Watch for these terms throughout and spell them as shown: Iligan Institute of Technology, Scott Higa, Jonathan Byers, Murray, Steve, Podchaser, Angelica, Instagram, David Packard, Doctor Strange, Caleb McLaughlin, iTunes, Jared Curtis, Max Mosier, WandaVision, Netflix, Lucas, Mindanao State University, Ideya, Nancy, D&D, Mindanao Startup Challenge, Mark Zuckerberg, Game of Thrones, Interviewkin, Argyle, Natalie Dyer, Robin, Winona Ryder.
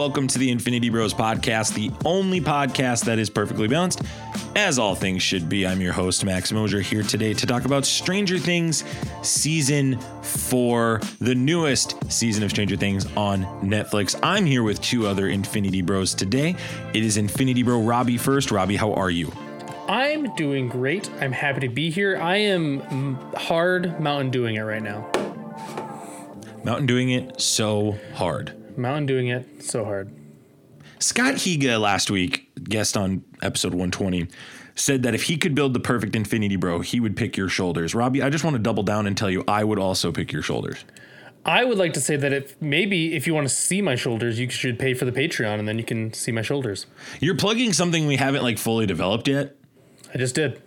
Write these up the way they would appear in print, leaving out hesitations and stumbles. welcome to the Infinity Bros Podcast, the only podcast that is perfectly balanced, as all things should be. I'm your host, Max Mosier, here today to talk about Stranger Things Season 4, the newest season of Stranger Things on Netflix. I'm here with two other Infinity Bros today. It is Infinity Bro Robbie first. Robbie, how are you? I'm doing great. I'm happy to be here. I am hard Mountain Dewing it right now. Mountain Dewing it so hard. Mountain Dewing it so hard. Scott Higa last week, guest on episode 120, said that if he could build the perfect Infinity Bro, he would pick your shoulders. Robbie, I just want to double down and tell you I would also pick your shoulders. I would like to say that if you want to see my shoulders, you should pay for the Patreon and then you can see my shoulders. You're plugging something we haven't fully developed yet. I just did.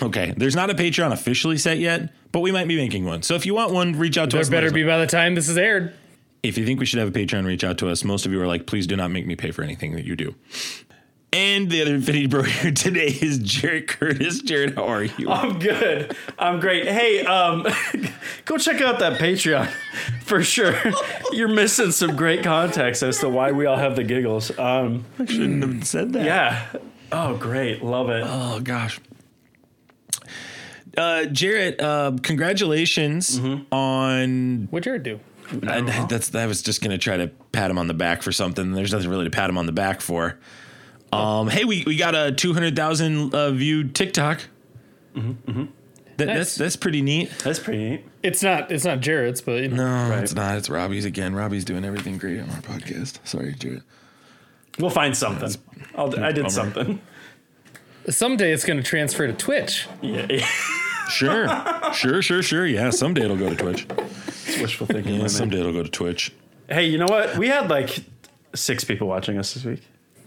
Okay, there's not a Patreon officially set yet, but we might be making one. So if you want one, reach out to us. There better be by the time this is aired. If you think we should have a Patreon, reach out to us. Most of you are like, please do not make me pay for anything that you do. And the other Infinity Bro here today is Jared Curtis. Jared, how are you? I'm good. I'm great. Hey, go check out that Patreon for sure. You're missing some great context as to why we all have the giggles. I shouldn't have said that. Yeah. Oh, great. Love it. Oh, gosh. Jared, congratulations on... What'd Jared do? I was just going to try to pat him on the back for something. There's nothing really to pat him on the back for. Hey, we got a 200,000 view TikTok. Nice. That's pretty neat. That's pretty neat. It's not Jared's, but... You know. No, right. It's not. It's Robbie's again. Robbie's doing everything great on our podcast. Sorry, Jared. We'll find something. I did something. Someday it's going to transfer to Twitch. Yeah. Sure. Yeah, someday it'll go to Twitch. It's wishful thinking. Yeah, someday it'll go to Twitch. Hey, you know what? We had 6 people watching us this week.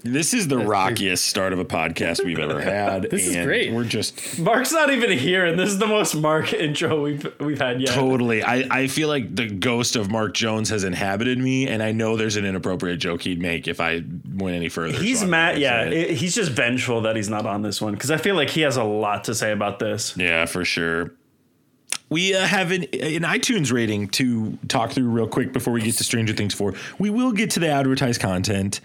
This is the rockiest start of a podcast we've ever had. This is great. We're just... Mark's not even here, and this is the most Mark intro we've had yet. Totally. I feel like the ghost of Mark Jones has inhabited me, and I know there's an inappropriate joke he'd make if I went any further. He's mad. Yeah, he's just vengeful that he's not on this one, because I feel like he has a lot to say about this. Yeah, for sure. We have an iTunes rating to talk through real quick before we get to Stranger Things 4. We will get to the advertised content.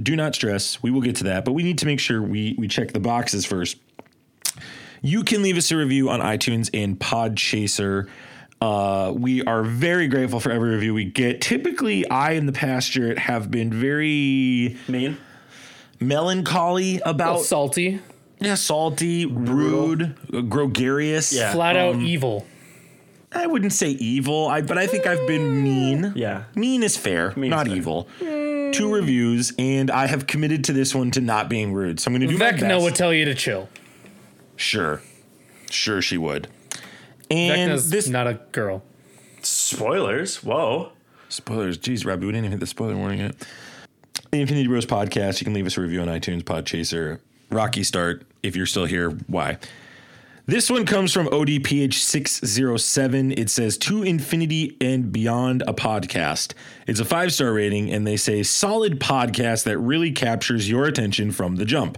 Do not stress. We will get to that, but we need to make sure we check the boxes first. You can leave us a review on iTunes and Podchaser. We are very grateful for every review we get. Typically, I in the past, Jarrett, have been very mean, melancholy about salty. Yeah, salty, rude, gregarious, flat out evil. I wouldn't say evil, but I think I've been mean. Yeah, mean is fair, evil. 2 reviews, and I have committed to this one to not being rude. So I'm going to do my best. Vecna would tell you to chill. Sure she would. And Vecna's not a girl. Spoilers. Whoa. Spoilers. Jeez, Robbie, we didn't even hit the spoiler warning yet. The Infinity Bros Podcast. You can leave us a review on iTunes, Podchaser. Rocky start. If you're still here, why? This one comes from ODPH607. It says, "To Infinity and Beyond, a podcast." It's a 5-star rating, and they say, "Solid podcast that really captures your attention from the jump.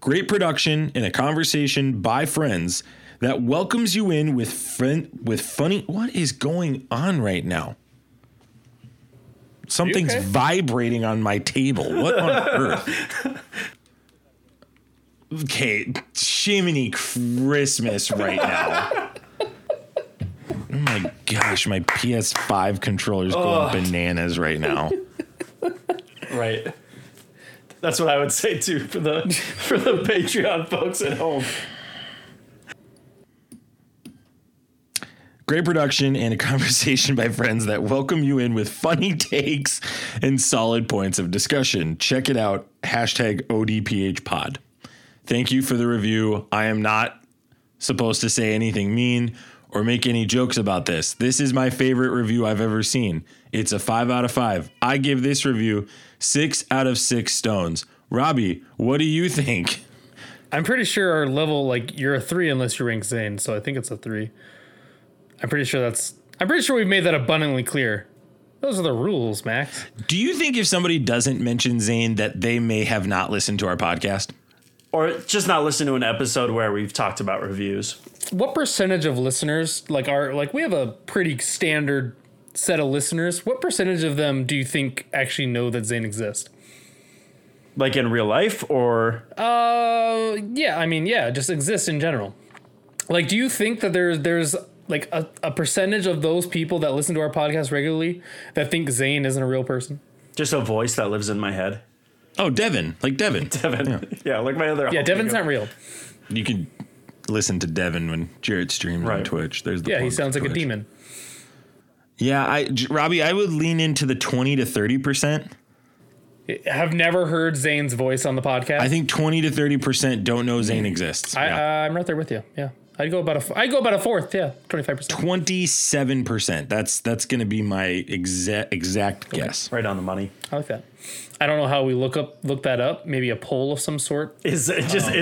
Great production and a conversation by friends that welcomes you in with funny..." What is going on right now? Something's vibrating on my table. What on earth? Okay, Jiminy Christmas right now. Oh my gosh, my PS5 controller's going bananas right now. Right. That's what I would say too for the Patreon folks at home. Great production and a conversation by friends that welcome you in with funny takes and solid points of discussion. Check it out. #ODPHpod. Thank you for the review. I am not supposed to say anything mean or make any jokes about this. This is my favorite review I've ever seen. It's a 5 out of 5. I give this review 6 out of 6 stones. Robbie, what do you think? I'm pretty sure our level, you're a 3 unless you rank Zane, so I think it's a 3. I'm pretty sure we've made that abundantly clear. Those are the rules, Max. Do you think if somebody doesn't mention Zane that they may have not listened to our podcast? Or just not listen to an episode where we've talked about reviews. What percentage of listeners we have a pretty standard set of listeners, what percentage of them do you think actually know that Zane exists? Like in real life or? Yeah, just exists in general. Like, do you think that there's like a percentage of those people that listen to our podcast regularly that think Zane isn't a real person? Just a voice that lives in my head. Oh, Devin. Like Devin. Yeah, like my other. Yeah, Devin's not real. You can listen to Devin when Jared streams on Twitch. There's the he sounds like a demon. Yeah, Robbie, I would lean into the 20 to 30%. Have never heard Zane's voice on the podcast. I think 20 to 30% don't know Zane exists. I'm right there with you. Yeah. I'd go about a fourth, yeah, 25%. 27%. That's going to be my exact guess. Right on the money. I like that. I don't know how we look that up. Maybe a poll of some sort. Is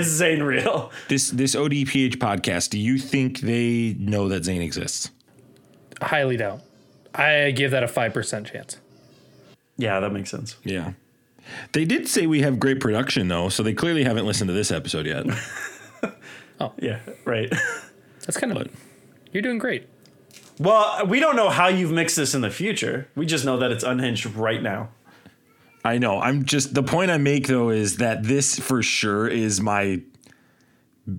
Zane real? This ODPH podcast, do you think they know that Zane exists? Highly doubt. I give that a 5% chance. Yeah, that makes sense. Yeah. They did say we have great production, though, so they clearly haven't listened to this episode yet. Oh. Yeah, right. That's kind of fun. You're doing great. Well, we don't know how you've mixed this in the future. We just know that it's unhinged right now. I know. The point I make, though, is that this for sure is my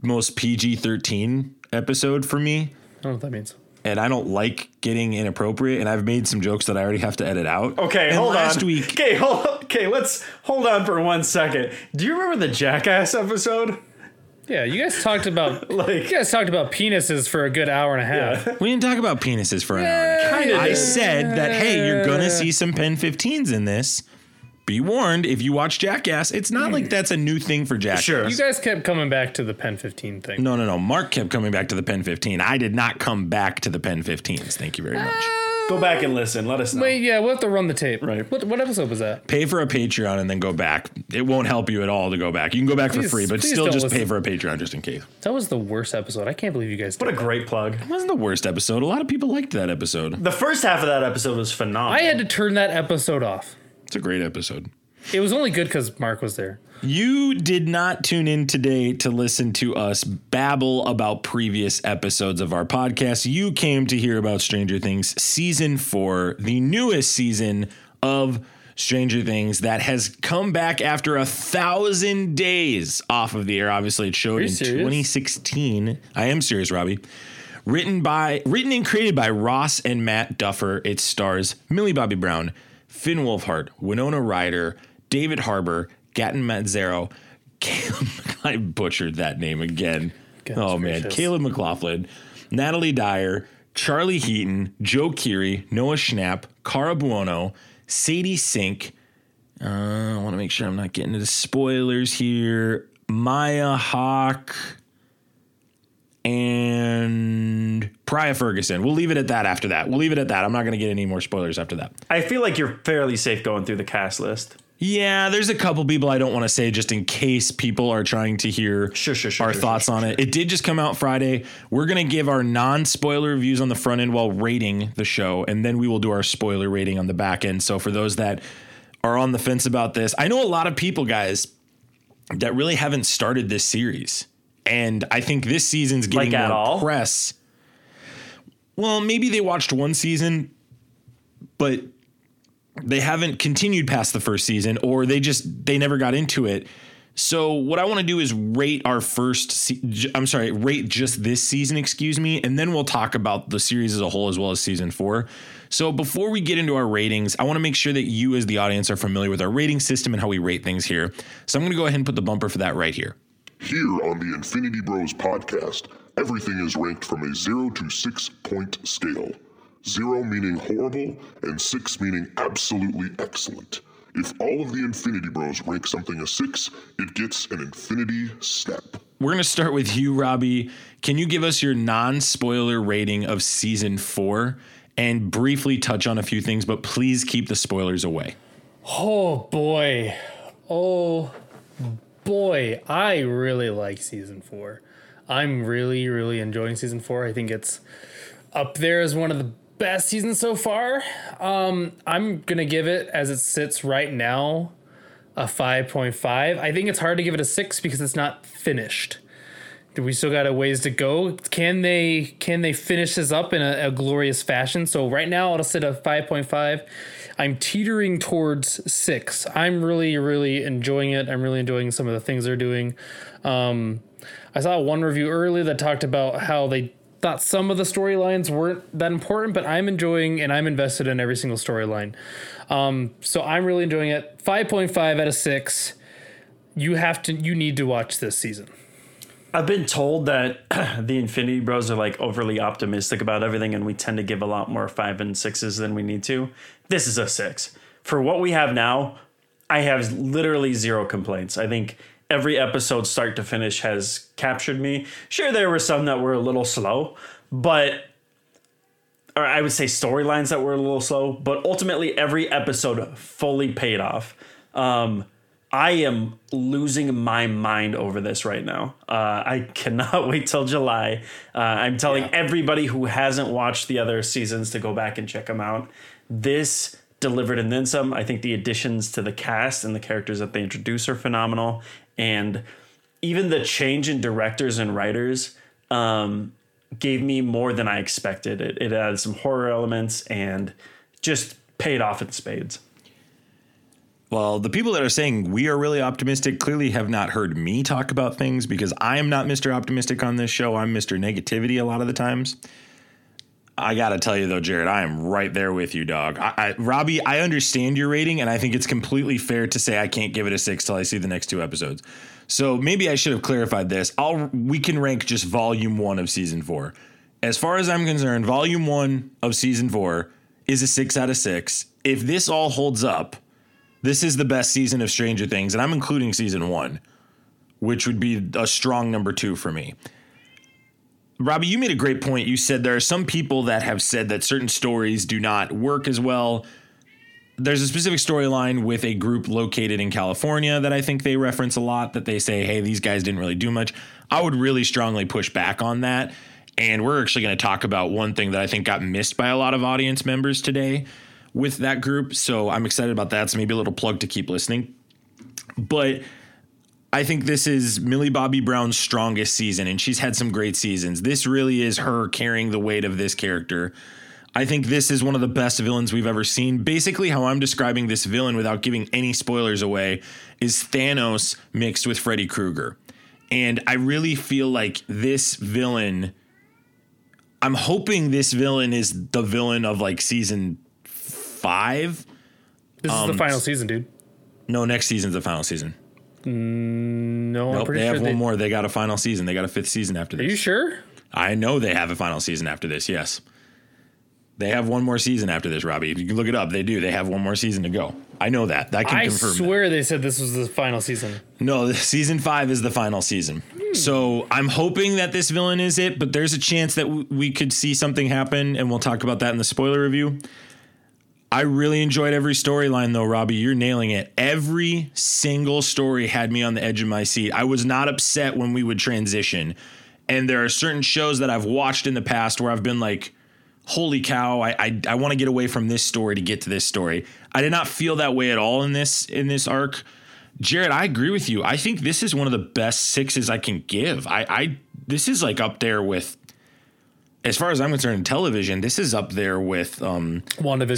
most PG-13 episode for me. I don't know what that means. And I don't like getting inappropriate, and I've made some jokes that I already have to edit out. Okay, and hold last on. Week. Okay, hold on. Okay, let's hold on for 1 second. Do you remember the Jackass episode? Yeah, you guys talked about penises for a good hour and a half. Yeah. We didn't talk about penises for an hour and a half. Kinda. I said that, hey, you're gonna see some Pen 15s in this. Be warned, if you watch Jackass, it's not like that's a new thing for Jackass. Sure. You guys kept coming back to the Pen 15 thing. No. Mark kept coming back to the Pen 15. I did not come back to the Pen 15s. Thank you very much. Go back and listen. Let us know. Wait, yeah, we'll have to run the tape. Right. What episode was that? Pay for a Patreon and then go back. It won't help you at all to go back. You can go back for free, but still just pay for a Patreon just in case. That was the worst episode. I can't believe you guys did. What a great plug. It wasn't the worst episode. A lot of people liked that episode. The first half of that episode was phenomenal. I had to turn that episode off. It's a great episode. It was only good because Mark was there. You did not tune in today to listen to us babble about previous episodes of our podcast. You came to hear about Stranger Things Season 4, the newest season of Stranger Things that has come back after 1,000 days off of the air. Obviously, it showed in 2016. I am serious, Robbie. Written and created by Ross and Matt Duffer. It stars Millie Bobby Brown, Finn Wolfhard, Winona Ryder, David Harbour, Gaten Matzero, Caleb, I butchered that name again. Gosh, oh, man. Gracious. Caleb McLaughlin, Natalie Dyer, Charlie Heaton, Joe Keery, Noah Schnapp, Cara Buono, Sadie Sink. I want to make sure I'm not getting into spoilers here. Maya Hawk and Priya Ferguson. We'll leave it at that. I'm not going to get any more spoilers after that. I feel like you're fairly safe going through the cast list. Yeah, there's a couple people I don't want to say just in case people are trying to hear our thoughts on it. It did just come out Friday. We're going to give our non-spoiler reviews on the front end while rating the show, and then we will do our spoiler rating on the back end. So for those that are on the fence about this, I know a lot of people, guys, that really haven't started this series. And I think this season's getting like more press. Well, maybe they watched one season, but they haven't continued past the first season, or they never got into it. So what I want to do is rate just this season, and then we'll talk about the series as a whole as well as season 4. So before we get into our ratings, I want to make sure that you as the audience are familiar with our rating system and how we rate things here. So I'm going to go ahead and put the bumper for that right here. Here on the Infinity Bros Podcast, everything is ranked from a 0 to 6-point scale. 0 meaning horrible, and 6 meaning absolutely excellent. If all of the Infinity Bros rank something a 6, it gets an infinity step. We're going to start with you, Robbie. Can you give us your non-spoiler rating of Season 4 and briefly touch on a few things, but please keep the spoilers away? Oh, boy. Boy, I really like season 4. I'm really, really enjoying season 4. I think it's up there as one of the best seasons so far. I'm going to give it, as it sits right now, a 5.5. I think it's hard to give it a 6 because it's not finished. we still got a ways to go. Can they finish this up in a glorious fashion? So right now it'll sit at 5.5. I'm teetering towards 6. I'm really, really enjoying it. I'm really enjoying some of the things they're doing. I saw one review earlier that talked about how they thought some of the storylines weren't that important, but I'm enjoying and I'm invested in every single storyline. So I'm really enjoying it. 5.5 out of 6. You need to watch this season. I've been told that the Infinity Bros are like overly optimistic about everything, and we tend to give a lot more 5s and 6s than we need to. This is a 6. For what we have now, I have literally zero complaints. I think every episode start to finish has captured me. Sure, there were some that were a little slow, or I would say storylines that were a little slow, but ultimately every episode fully paid off. I am losing my mind over this right now. I cannot wait till July. I'm telling everybody who hasn't watched the other seasons to go back and check them out. This delivered and then some. I think the additions to the cast and the characters that they introduce are phenomenal. And even the change in directors and writers gave me more than I expected. It added some horror elements and just paid off in spades. Well, the people that are saying we are really optimistic clearly have not heard me talk about things, because I am not Mr. Optimistic on this show. I'm Mr. Negativity a lot of the times. I got to tell you, though, Jared, I am right there with you, dog. Robbie, I understand your rating, and I think it's completely fair to say I can't give it a 6 till I see the next 2 episodes. So maybe I should have clarified this. We can rank just volume 1 of season 4. As far as I'm concerned, volume 1 of season 4 is a 6 out of 6. If this all holds up, this is the best season of Stranger Things, and I'm including season 1, which would be a strong number 2 for me. Robbie, you made a great point. You said there are some people that have said that certain stories do not work as well. There's a specific storyline with a group located in California that I think they reference a lot, that they say, hey, these guys didn't really do much. I would really strongly push back on that. And we're actually going to talk about one thing that I think got missed by a lot of audience members today with that group. So I'm excited about that. So maybe a little plug to keep listening. But I think this is Millie Bobby Brown's strongest season, and she's had some great seasons. This really is her carrying the weight of this character. I think this is one of the best villains we've ever seen. Basically, how I'm describing this villain without giving any spoilers away is Thanos mixed with Freddy Krueger. And I really feel like this villain, I'm hoping this villain is the villain of like season 5. This is the final season, dude. No, next season's the final season. No, nope, I'm pretty sure they have one more. They got a final season. They got a 5th season after this. Are you sure? I know they have a final season after this. Yes, they have one more season after this, Robbie. If you can look it up, they do. They have one more season to go. I know that. I can confirm. I swear they said this was the final season. No, season 5 is the final season. So I'm hoping that this villain is it, but there's a chance that we could see something happen, and we'll talk about that in the spoiler review. I really enjoyed every storyline, though, Robbie. You're nailing it. Every single story had me on the edge of my seat. I was not upset when we would transition. And there are certain shows that I've watched in the past where I've been like, holy cow, I want to get away from this story to get to this story. I did not feel that way at all in this arc. Jared, I agree with you. I think this is one of the best 6s I can give. This is like up there with, as far as I'm concerned, in television, this is up there with WandaVision.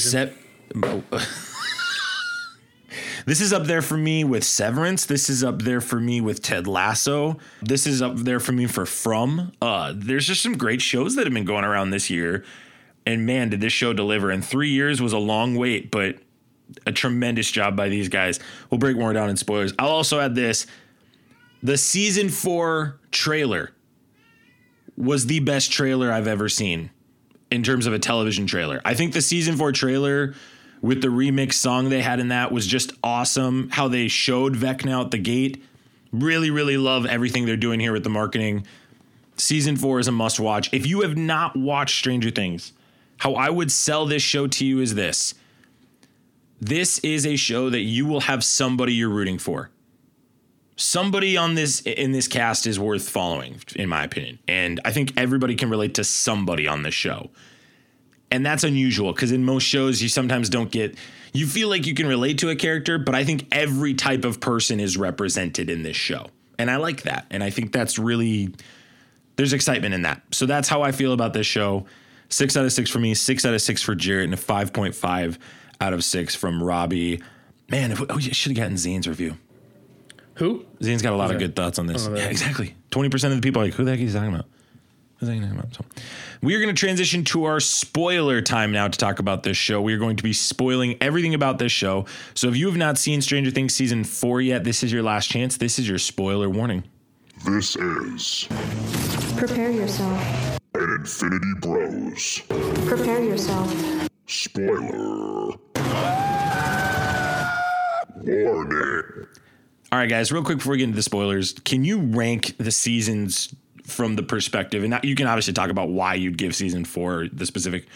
This is up there for me with Severance. This is up there for me with Ted Lasso. This is up there for me for From. There's just some great shows that have been going around this year. And man, did this show deliver. And 3 years was a long wait, but a tremendous job by these guys. We'll break more down in spoilers. I'll also add this. The season 4 trailer was the best trailer I've ever seen in terms of a television trailer. I think the season 4 trailer with the remix song they had in that was just awesome. How they showed Vecna out the gate. Really, really love everything they're doing here with the marketing. Season 4 is a must watch. If you have not watched Stranger Things, how I would sell this show to you is this. This is a show that you will have somebody you're rooting for. Somebody in this cast is worth following, in my opinion. And I think everybody can relate to somebody on this show. And that's unusual, because in most shows, you sometimes don't get, you feel like you can relate to a character, but I think every type of person is represented in this show. And I like that. And I think that's really there's excitement in that. So that's how I feel about this show. 6 out of 6 for me, 6 out of 6 for Jared, and a 5.5 out of 6 from Robbie. Man, we should have gotten Zane's review. Who? Zane's got a lot of good thoughts on this. Yeah, exactly. 20% of the people are like, who the heck is he talking about? So we are going to transition to our spoiler time now to talk about this show. We are going to be spoiling everything about this show. So if you have not seen Stranger Things Season 4 yet, this is your last chance. This is your spoiler warning. This is... Prepare yourself. An Infinity Bros. Prepare yourself. Spoiler. Warning. All right, guys, real quick before we get into the spoilers, can you rank the seasons from the perspective, and you can obviously talk about why you'd give season 4 the specific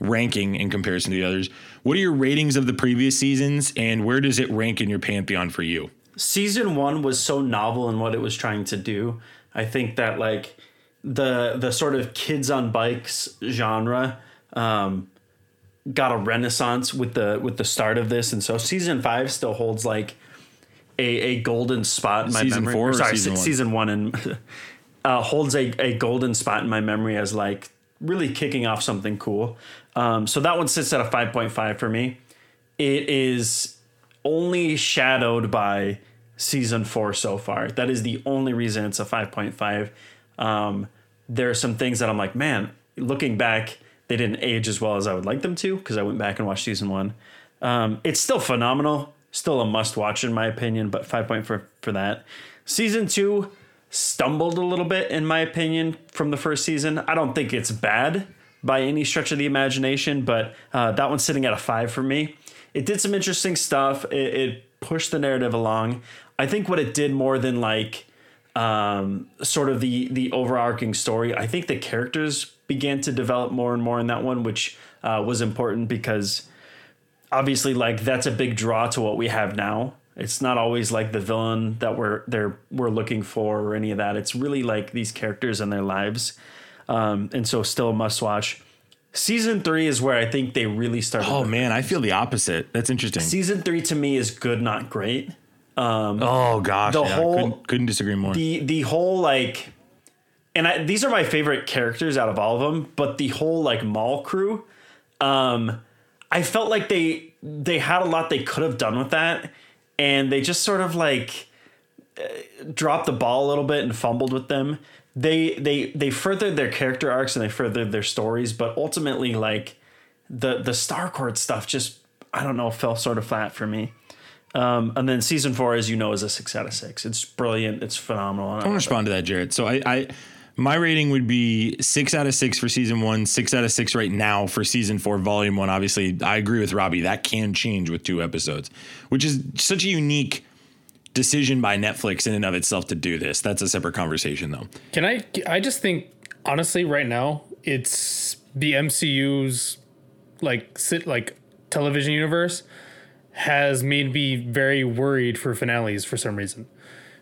ranking in comparison to the others. What are your ratings of the previous seasons, and where does it rank in your pantheon for you? Season 1 was so novel in what it was trying to do. I think that like the sort of kids on bikes genre got a renaissance with the start of this, and so season 5 still holds like a golden spot in my memory. Season one. Holds a golden spot in my memory as like really kicking off something cool. So that one sits at a 5.5 for me. It is only shadowed by season 4 so far. That is the only reason it's a 5.5. There are some things that I'm like, man, looking back, they didn't age as well as I would like them to, because I went back and watched season 1. It's still phenomenal. Still a must watch in my opinion, but 5.4 for that. Season 2 stumbled a little bit, in my opinion, from the first season. I don't think it's bad by any stretch of the imagination, but that one's sitting at a 5 for me. It did some interesting stuff. It pushed the narrative along. I think what it did more than like sort of the overarching story, I think the characters began to develop more and more in that one, which was important because obviously like that's a big draw to what we have now. It's not always like the villain that we're looking for or any of that. It's really like these characters and their lives. And so still a must watch. Season 3 is where I think they really started. Oh, man, I feel the opposite. That's interesting. Season 3 to me is good, not great. Oh, gosh. The whole couldn't disagree more. The whole like, and these are my favorite characters out of all of them. But the whole like mall crew, I felt like they had a lot they could have done with that. And they just sort of like dropped the ball a little bit and fumbled with them. They furthered their character arcs and they furthered their stories. But ultimately, like the Starcourt stuff just, I don't know, fell sort of flat for me. And then season 4, as you know, is a 6 out of 6. It's brilliant. It's phenomenal. I want to respond to that, Jared. So my rating would be 6 out of 6 for season 1, 6 out of 6 right now for season 4, volume 1. Obviously, I agree with Robbie. That can change with 2 episodes, which is such a unique decision by Netflix in and of itself to do this. That's a separate conversation, though. I just think, honestly, right now, it's the MCU's like television universe has made me very worried for finales for some reason,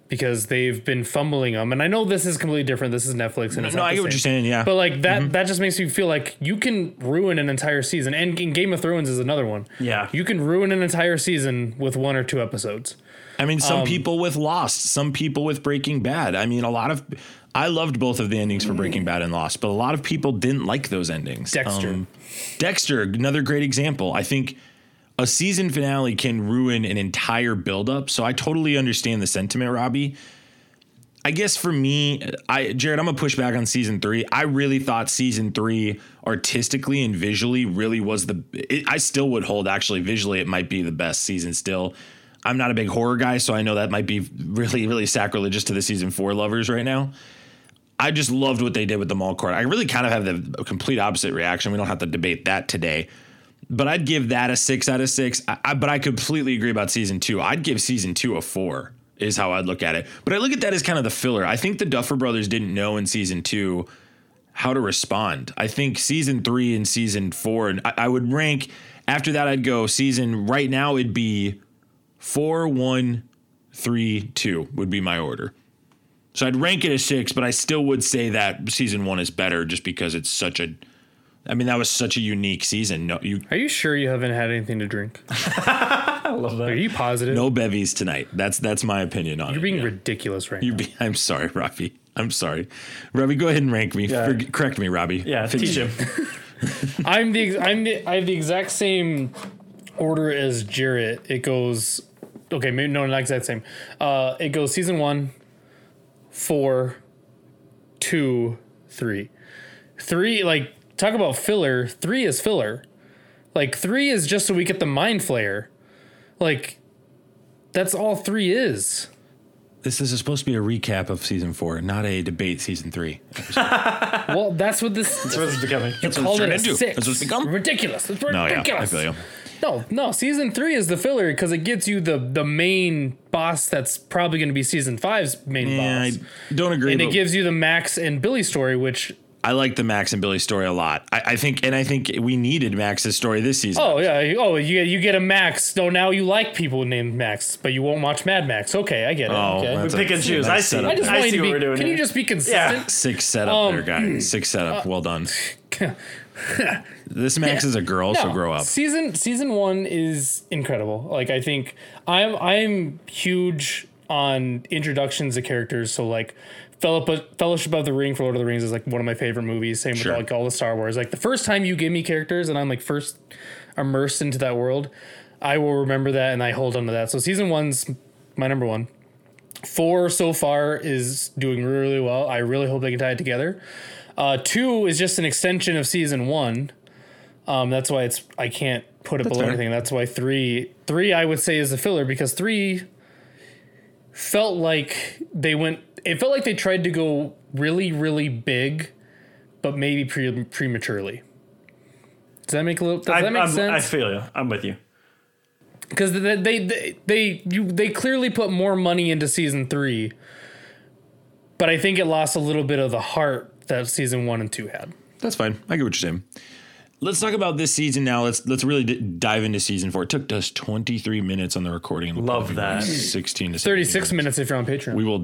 because they've been fumbling them. And I know this is completely different. This is Netflix. And it's I get what you're saying, yeah. But like that just makes me feel like you can ruin an entire season. And Game of Thrones is another one. Yeah. You can ruin an entire season with 1 or 2 episodes. I mean, some people with Lost, some people with Breaking Bad. I mean, I loved both of the endings for Breaking Bad and Lost, but a lot of people didn't like those endings. Dexter, another great example. I think a season finale can ruin an entire buildup. So I totally understand the sentiment, Robbie. I guess for me, Jared, I'm going to push back on season 3. I really thought season 3 artistically and visually really was I still would hold, actually, visually, it might be the best season still. I'm not a big horror guy, so I know that might be really, really sacrilegious to the season 4 lovers right now. I just loved what they did with the mall court. I really kind of have the complete opposite reaction. We don't have to debate that today. But I'd give that a 6 out of 6. But I completely agree about season 2. I'd give season 2 a 4 is how I'd look at it. But I look at that as kind of the filler. I think the Duffer Brothers didn't know in season 2 how to respond. I think season 3 and season 4, and I would rank after that. I'd go season right now. It'd be 4, 1, 3, 2 would be my order. So I'd rank it a 6, but I still would say that season 1 is better just because it's such a, I mean, that was such a unique season. No, you. Are you sure you haven't had anything to drink? I love that. Are you positive? No bevies tonight. That's my opinion on it. You're being ridiculous right now. I'm sorry, Robbie. I'm sorry. Robbie, go ahead and rank me. Yeah. Correct me, Robbie. Yeah, teach him. I have the exact same order as Jarrett. It goes, okay, maybe no, not exact same. It goes season 1, 4, 2, 3. 3, like, talk about filler. 3 is filler. Like, 3 is just so we get the mind flayer. Like, that's all 3 is. This is supposed to be a recap of season 4, not a debate season 3. Well, that's what this is. That's what it's becoming. That's what it's turned into. 6. That's what it's become. Ridiculous. It's ridiculous. Yeah, I feel you. No, season 3 is the filler because it gets you the main boss that's probably going to be season 5's main boss. I don't agree. And it gives you the Max and Billy story, which... I like the Max and Billy story a lot. I think we needed Max's story this season. Oh, yeah. Oh, you get a Max. So now you like people named Max, but you won't watch Mad Max. Okay, I get it. Oh, okay. We pick and choose. I see. I just want you to be, we're doing. Can you just be consistent? Yeah. 6 setup there, guys. 6 setup. Well done. This Max is a girl, so grow up. Season 1 is incredible. Like, I think I'm huge on introductions to characters, so like Fellowship of the Ring for Lord of the Rings is like one of my favorite movies. Same with like all the Star Wars. Like the first time you give me characters and I'm like first immersed into that world, I will remember that and I hold on to that. So season 1's my number 1. 4 so far is doing really well. I really hope they can tie it together. 2 is just an extension of season 1. That's why I can't put it below anything. That's why 3 I would say is the filler, because 3 felt like it felt like they tried to go really, really big, but maybe prematurely. Does that make sense? I feel you. I'm with you. Because they clearly put more money into season 3, but I think it lost a little bit of the heart that season 1 and 2 had. That's fine. I get what you're saying. Let's talk about this season now. Let's really dive into season 4. It took us 23 minutes on the recording. Love that. 16 to 36 minutes if you're on Patreon. We will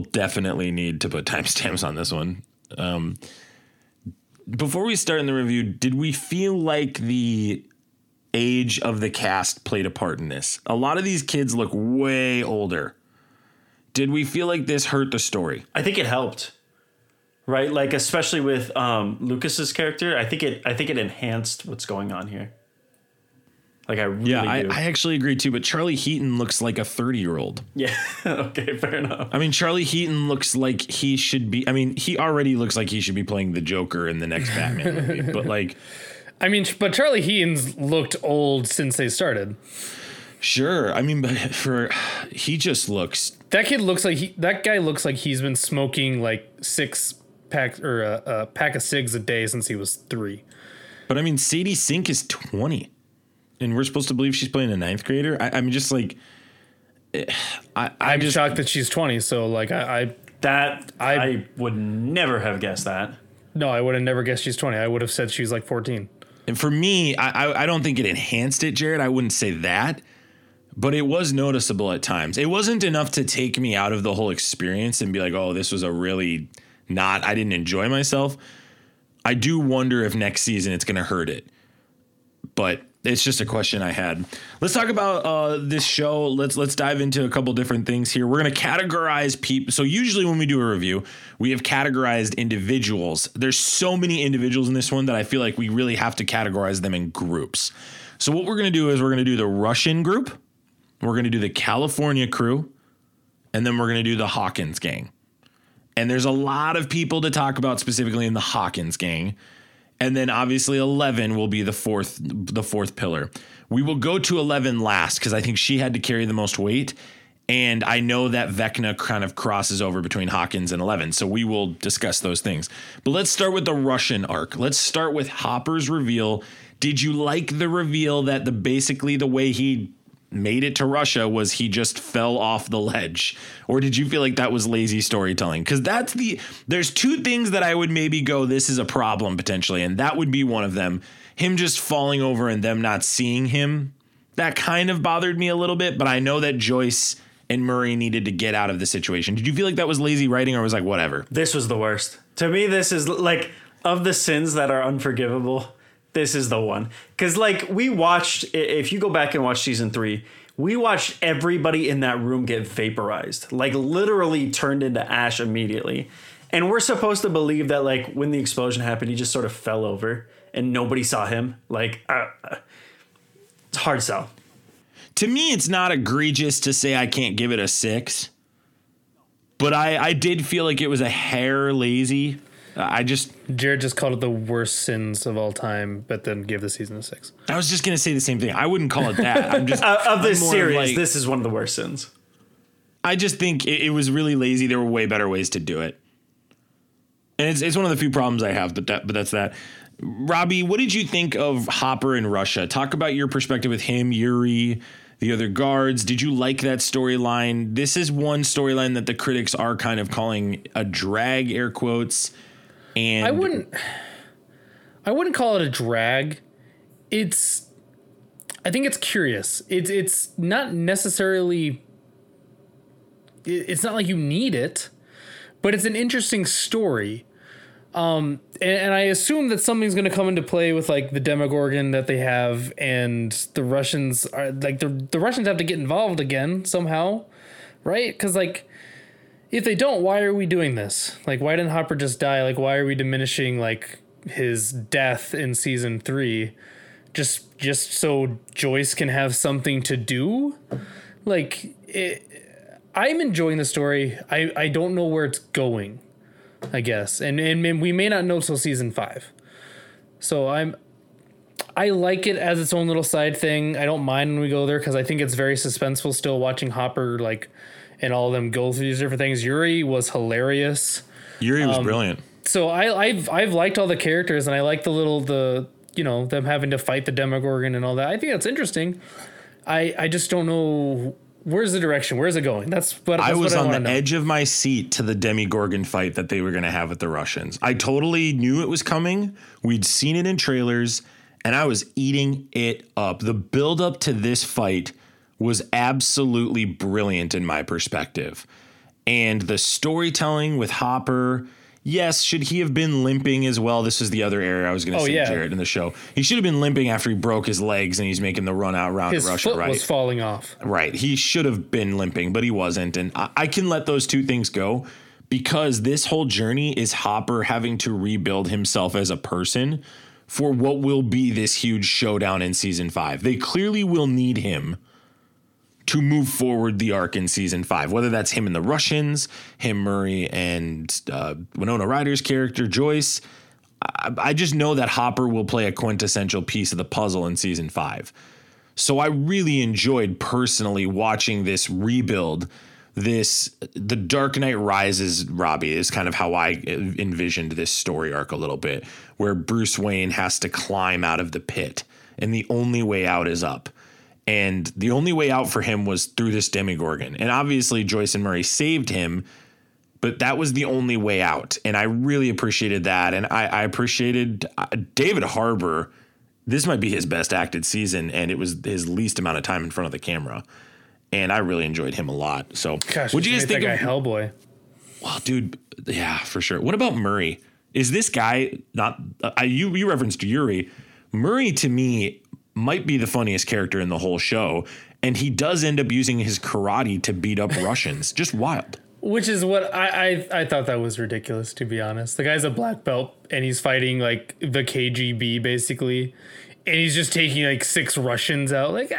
definitely need to put timestamps on this one. Before we start in the review, did we feel like the age of the cast played a part in this? A lot of these kids look way older. Did we feel like this hurt the story? I think it helped. Right, like especially with Lucas's character, I think it enhanced what's going on here. Like I really do. I actually agree too. But Charlie Heaton looks like a 30-year-old. Yeah. Okay. Fair enough. I mean, Charlie Heaton looks like he should be. I mean, he already looks like he should be playing the Joker in the next Batman movie. But like, I mean, but Charlie Heaton's looked old since they started. Sure. I mean, but he just looks. That guy looks like he's been smoking like 6. Pack of cigs a day since he was 3. But I mean, Sadie Sink is 20, and we're supposed to believe she's playing a 9th grader. I'm just like, I'm just shocked that she's 20. So like, I would never have guessed that. No, I would have never guessed she's 20. I would have said she's like 14. And for me, I don't think it enhanced it, Jared. I wouldn't say that. But it was noticeable at times. It wasn't enough to take me out of the whole experience and be like, oh, this was a really. I didn't enjoy myself. I do wonder if next season it's going to hurt it, but it's just a question I had. Let's talk about this show. Let's dive into a couple different things here. We're going to categorize people. So usually when we do a review, we have categorized individuals. There's so many individuals in this one that I feel like we really have to categorize them in groups. So what we're going to do is we're going to do the Russian group. We're going to do the California crew, and then we're going to do the Hawkins gang. And there's a lot of people to talk about specifically in the Hawkins gang. And then obviously 11 will be the fourth pillar. We will go to 11 last because I think she had to carry the most weight. And I know that Vecna kind of crosses over between Hawkins and 11. So we will discuss those things. But let's start with the Russian arc. Let's start with Hopper's reveal. Did you like the reveal that the way he made it to Russia was he just fell off the ledge? Or did you feel like that was lazy storytelling? Because there's two things that I would maybe go, this is a problem potentially, and that would be one of them. Him just falling over and them not seeing him, that kind of bothered me a little bit, but I know that Joyce and Murray needed to get out of the situation. Did you feel like that was lazy writing, or was like whatever? This was the worst. To me, this is like, of the sins that are unforgivable, This is the one. Because, like, we watched, if you go back and watch season 3, we watched everybody in that room get vaporized, like literally turned into ash immediately. And we're supposed to believe that, like, when the explosion happened, he just sort of fell over and nobody saw him. Like, it's hard sell. To me, it's not egregious to say I can't give it a 6. But I did feel like it was a hair lazy. Jared just called it the worst sins of all time, but then gave the season a 6. I was just going to say the same thing. I wouldn't call it that. I'm just of this series, like, this is one of the worst sins. I just think it was really lazy. There were way better ways to do it. And it's one of the few problems I have, but that's that. Robbie, what did you think of Hopper in Russia? Talk about your perspective with him, Yuri, the other guards. Did you like that storyline? This is one storyline that the critics are kind of calling a drag, air quotes. And I wouldn't call it a drag. I think it's curious. It's not necessarily. It's not like you need it, but it's an interesting story. And I assume that something's going to come into play with, like, the Demogorgon that they have, and the Russians are like, the Russians have to get involved again somehow. Right. Because, like, if they don't, why are we doing this? Like, why didn't Hopper just die? Like, why are we diminishing, like, his death in season 3 just so Joyce can have something to do? Like, I'm enjoying the story. I don't know where it's going, I guess. And we may not know till season 5. So I like it as its own little side thing. I don't mind when we go there, because I think it's very suspenseful still watching Hopper, like, and all of them go through these different things. Yuri was hilarious. Yuri was brilliant. So I've liked all the characters, and I like the them having to fight the Demogorgon and all that. I think that's interesting. I just don't know, where's the direction? Where's it going? I was on the edge of my seat to the Demogorgon fight that they were going to have with the Russians. I totally knew it was coming. We'd seen it in trailers, and I was eating it up. The build up to this fight was absolutely brilliant in my perspective. And the storytelling with Hopper, yes, should he have been limping as well? This is the other area I was going to say, yeah. Jared, in the show. He should have been limping after he broke his legs and he's making the run out round Russia, right? His foot was falling off. Right. He should have been limping, but he wasn't. And I can let those two things go, because this whole journey is Hopper having to rebuild himself as a person for what will be this huge showdown in season 5. They clearly will need him to move forward the arc in season 5, whether that's him and the Russians, him, Murray, and Winona Ryder's character, Joyce. I just know that Hopper will play a quintessential piece of the puzzle in season 5. So I really enjoyed personally watching this rebuild. The Dark Knight Rises, Robbie, is kind of how I envisioned this story arc a little bit, where Bruce Wayne has to climb out of the pit, and the only way out is up. And the only way out for him was through this Demogorgon. And obviously Joyce and Murray saved him, but that was the only way out. And I really appreciated that. And I appreciated David Harbour. This might be his best acted season, and it was his least amount of time in front of the camera. And I really enjoyed him a lot. So what do you guys think of Hellboy? Well, dude, yeah, for sure. What about Murray? Is this guy not you referenced Yuri. Murray, to me, might be the funniest character in the whole show, and he does end up using his karate to beat up Russians. Just wild. Which is what I thought that was ridiculous, to be honest. The guy's a black belt, and he's fighting, like, the KGB, basically, and he's just taking, like, 6 Russians out. Like,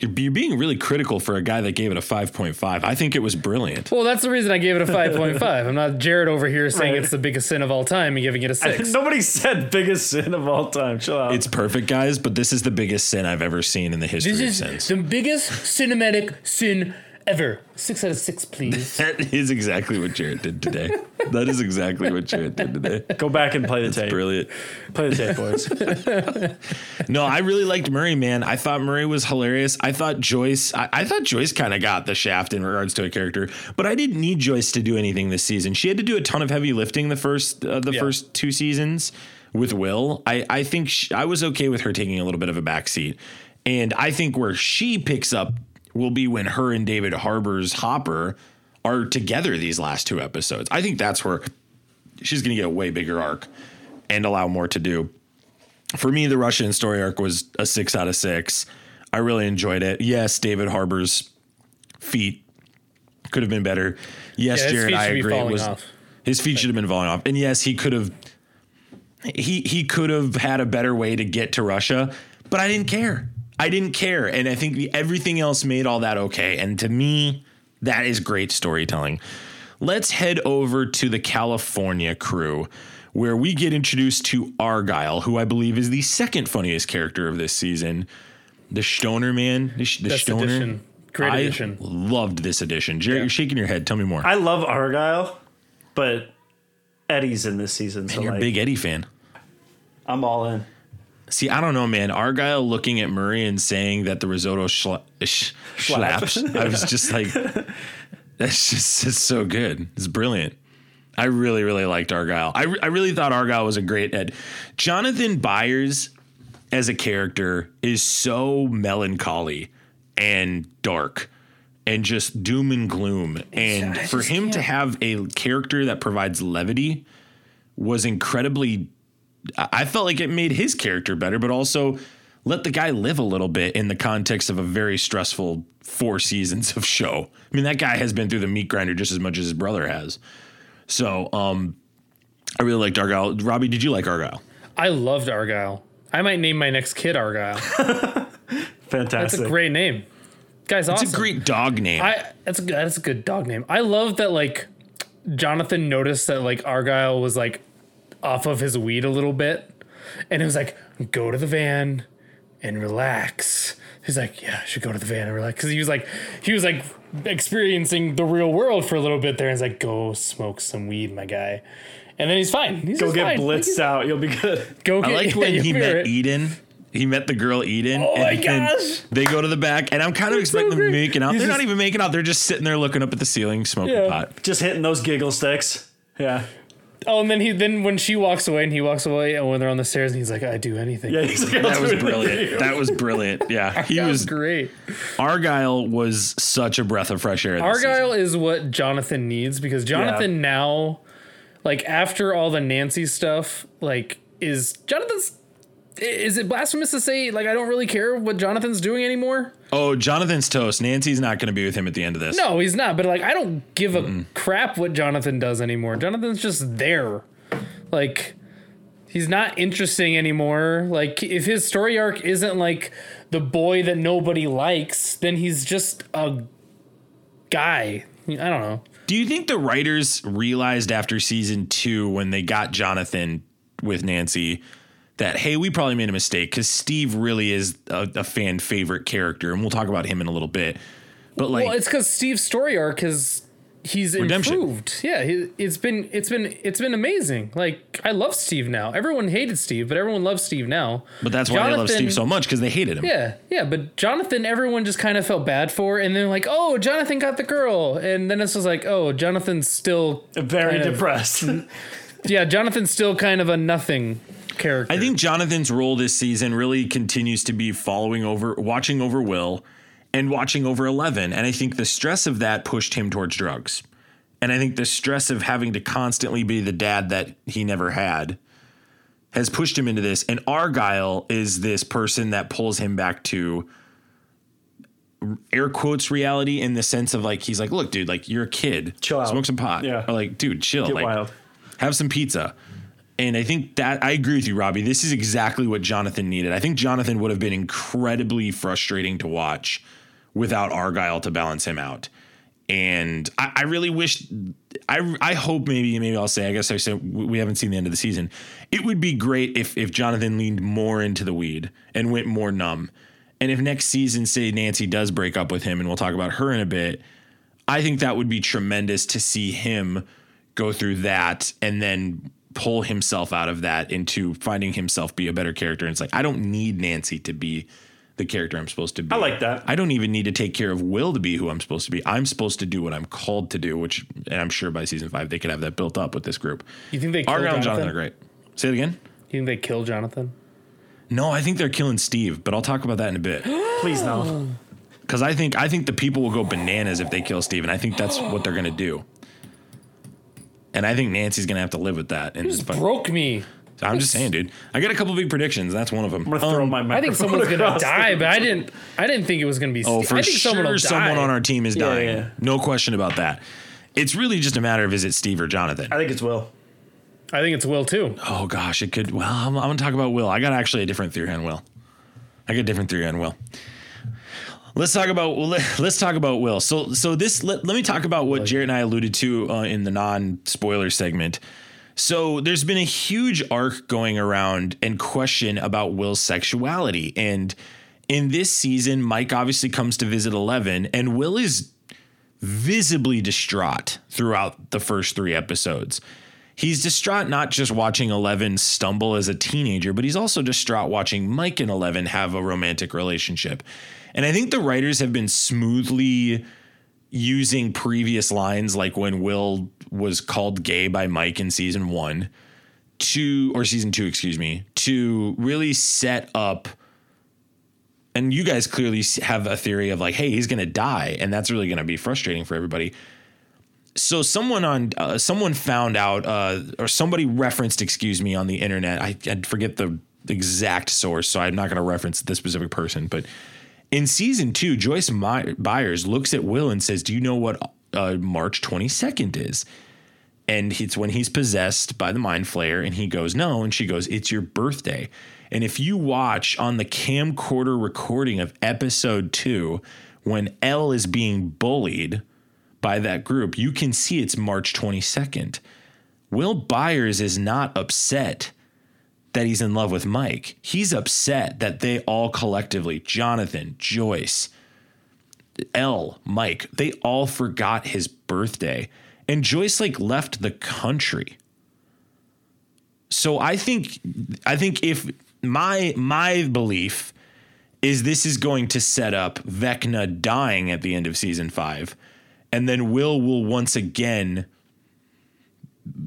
You're being really critical for a guy that gave it a 5.5. I think it was brilliant. Well, that's the reason I gave it a 5.5. I'm not Jared over here saying It's the biggest sin of all time and giving it a 6. Nobody said biggest sin of all time. Chill out. It's perfect, guys, but this is the biggest sin I've ever seen in the history of sins. This is the biggest cinematic sin ever. 6 out of 6, please. That is exactly what Jared did today. Go back and play the tape. Brilliant. Play the tape, boys. No, I really liked Murray, man. I thought Murray was hilarious. I thought Joyce. I thought Joyce kind of got the shaft in regards to a character, but I didn't need Joyce to do anything this season. She had to do a ton of heavy lifting the first 2 seasons with Will. I think I was okay with her taking a little bit of a backseat, and I think where she picks up will be when her and David Harbour's Hopper are together these last 2 episodes. I think that's where she's going to get a way bigger arc and allow more to do. for me, the Russian story arc was a 6 out of 6. I really enjoyed it. Yes, David Harbour's feet could have been better. Yes, yeah, Jared, I agree. His feet should have been falling off. And yes, he could have. He could have had a better way to get to Russia, but I didn't care. And I think everything else made all that okay. And to me, that is great storytelling. Let's head over to the California crew, where we get introduced to Argyle, who I believe is the second funniest character of this season. The Stoner Man. Best stoner. Edition. Great edition. I loved this edition. Jared, you're shaking your head. Tell me more. I love Argyle, but Eddie's in this season. Man, so you're a big Eddie fan. I'm all in. See, I don't know, man. Argyle looking at Murray and saying that the risotto slaps. I was just like, it's so good. It's brilliant. I really, really liked Argyle. I really thought Argyle was a great Ed. Jonathan Byers as a character is so melancholy and dark and just doom and gloom. And for him to have a character that provides levity was incredibly. I felt like it made his character better, but also let the guy live a little bit in the context of a very stressful 4 seasons of show. I mean, that guy has been through the meat grinder just as much as his brother has. So I really liked Argyle. Robbie, did you like Argyle? I loved Argyle. I might name my next kid Argyle. Fantastic. That's a great name. Guy's awesome. It's a great dog name. That's a good dog name. I love that, like, Jonathan noticed that, like, Argyle was, like, off of his weed a little bit. And it was like, go to the van and relax. He's like, yeah, I should go to the van and relax. Because he was like experiencing the real world for a little bit there. And he's like, go smoke some weed, my guy. And then he's fine. Go get blitzed out. You'll be good. I like when he met Eden. He met the girl Eden. Oh, my gosh. They go to the back, and I'm kind of expecting them to make it out. They're not even making out. They're just sitting there looking up at the ceiling, smoking pot. Just hitting those giggle sticks. Yeah. Oh, and then when she walks away and he walks away, and when they're on the stairs, and he's like, I do anything. Yeah, that was brilliant. Yeah, he was great. Argyle was such a breath of fresh air. Argyle is what Jonathan needs, because Jonathan now, like, after all the Nancy stuff, like, is Jonathan's. Is it blasphemous to say, like, I don't really care what Jonathan's doing anymore? Oh, Jonathan's toast. Nancy's not going to be with him at the end of this. No, he's not. But, like, I don't give a crap what Jonathan does anymore. Jonathan's just there. Like, he's not interesting anymore. Like, if his story arc isn't, like, the boy that nobody likes, then he's just a guy. I don't know. Do you think the writers realized after season 2 when they got Jonathan with Nancy that, hey, we probably made a mistake, because Steve really is a fan favorite character, and we'll talk about him in a little bit. But, like, well, it's because Steve's story arc is he's improved. Yeah, it's been amazing. Like, I love Steve now. Everyone hated Steve, but everyone loves Steve now. But that's why I love Steve so much, because they hated him. Yeah. But Jonathan, everyone just kind of felt bad for, and then, like, oh, Jonathan got the girl, and then it's just like, oh, Jonathan's still very depressed. Yeah, Jonathan's still kind of a nothing character. I think Jonathan's role this season really continues to be watching over Will and watching over Eleven. And I think the stress of that pushed him towards drugs. And I think the stress of having to constantly be the dad that he never had has pushed him into this. And Argyle is this person that pulls him back to air quotes reality, in the sense of, like, he's like, look, dude, like, you're a kid. Chill out. Smoke some pot. Yeah. Or, like, dude, chill. Get wild. Have some pizza. And I think that I agree with you, Robbie. This is exactly what Jonathan needed. I think Jonathan would have been incredibly frustrating to watch without Argyle to balance him out. And I really wish, I hope, maybe I'll say, I guess I said we haven't seen the end of the season. It would be great if Jonathan leaned more into the weed and went more numb. And if next season, say, Nancy does break up with him, and we'll talk about her in a bit, I think that would be tremendous to see him go through that and then pull himself out of that into finding himself be a better character. And it's like, I don't need Nancy to be the character I'm supposed to be. I like that. I don't even need to take care of Will to be who I'm supposed to be. I'm supposed to do what I'm called to do, which, and I'm sure by season 5, they could have that built up with this group. You think they kill Jonathan? And Jonathan are great. Say it again. You think they kill Jonathan? No, I think they're killing Steve, but I'll talk about that in a bit. Please no. Because I think the people will go bananas if they kill Steve. And I think that's what they're going to do. And I think Nancy's going to have to live with that. You just broke me. I'm just saying, dude. I got a couple big predictions. That's one of them. I'm gonna throw my microphone. I think someone's gonna die, but I didn't think it was gonna be. Oh, for sure, someone on our team is dying. Yeah. No question about that. It's really just a matter of, is it Steve or Jonathan? I think it's Will. I think it's Will too. Oh gosh, it could. Well, I'm gonna talk about Will. I got actually a different theory on Will. Let's talk about Will. So this let me talk about what Jared and I alluded to in the non-spoiler segment. So there's been a huge arc going around and question about Will's sexuality. And in this season, Mike obviously comes to visit Eleven, and Will is visibly distraught throughout the first 3 episodes. He's distraught not just watching Eleven stumble as a teenager, but he's also distraught watching Mike and Eleven have a romantic relationship. And I think the writers have been smoothly using previous lines, like when Will was called gay by Mike in season two, to really set up. And you guys clearly have a theory of like, hey, he's going to die. And that's really going to be frustrating for everybody. So someone found out or somebody referenced, on the internet. I forget the exact source, so I'm not going to reference this specific person. But in season 2, Joyce Byers looks at Will and says, do you know what March 22nd is? And it's when he's possessed by the mind flayer, and he goes, no. And she goes, it's your birthday. And if you watch on the camcorder recording of episode 2, when Elle is being bullied by that group, you can see it's March 22nd. Will Byers is not upset that he's in love with Mike. He's upset that they all collectively, Jonathan, Joyce, Elle, Mike, they all forgot his birthday. And Joyce left the country. So I think if my belief is, this is going to set up Vecna dying at the end of season 5. And then Will once again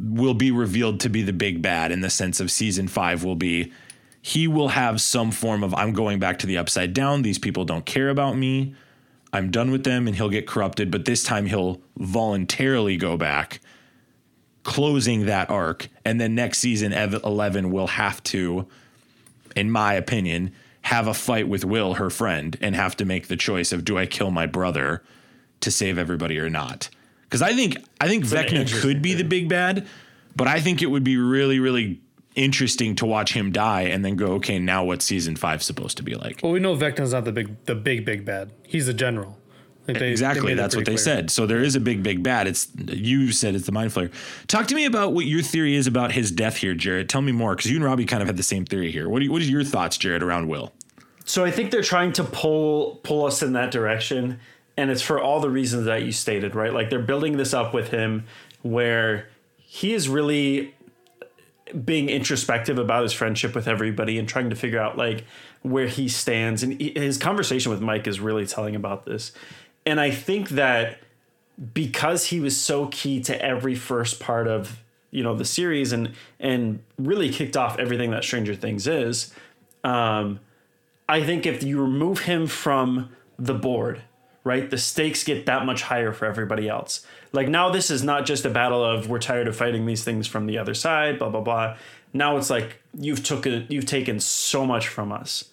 will be revealed to be the big bad, in the sense of season 5 he will have some form of, I'm going back to the upside down. These people don't care about me. I'm done with them. And he'll get corrupted. But this time he'll voluntarily go back, closing that arc. And then next season, Eleven will have to, in my opinion, have a fight with Will, her friend, and have to make the choice of, do I kill my brother to save everybody or not? Because I think Vecna could be the big bad, but I think it would be really, really interesting to watch him die and then go, okay, now what's season 5 supposed to be like? Well, we know Vecna's not the big bad. He's the general. Like exactly. That's what they said. So there is a big bad. You said it's the mind flayer. Talk to me about what your theory is about his death here, Jared. Tell me more, because you and Robbie kind of had the same theory here. What are your thoughts, Jared, around Will? So I think they're trying to pull us in that direction. And it's for all the reasons that you stated, right? Like, they're building this up with him where he is really being introspective about his friendship with everybody and trying to figure out, like, where he stands. And his conversation with Mike is really telling about this. And I think that because he was so key to every first part of, the series and really kicked off everything that Stranger Things is, I think if you remove him from the board, right, the stakes get that much higher for everybody else. Like, now this is not just a battle of, we're tired of fighting these things from the other side, blah, blah, blah. Now it's like, you've taken so much from us.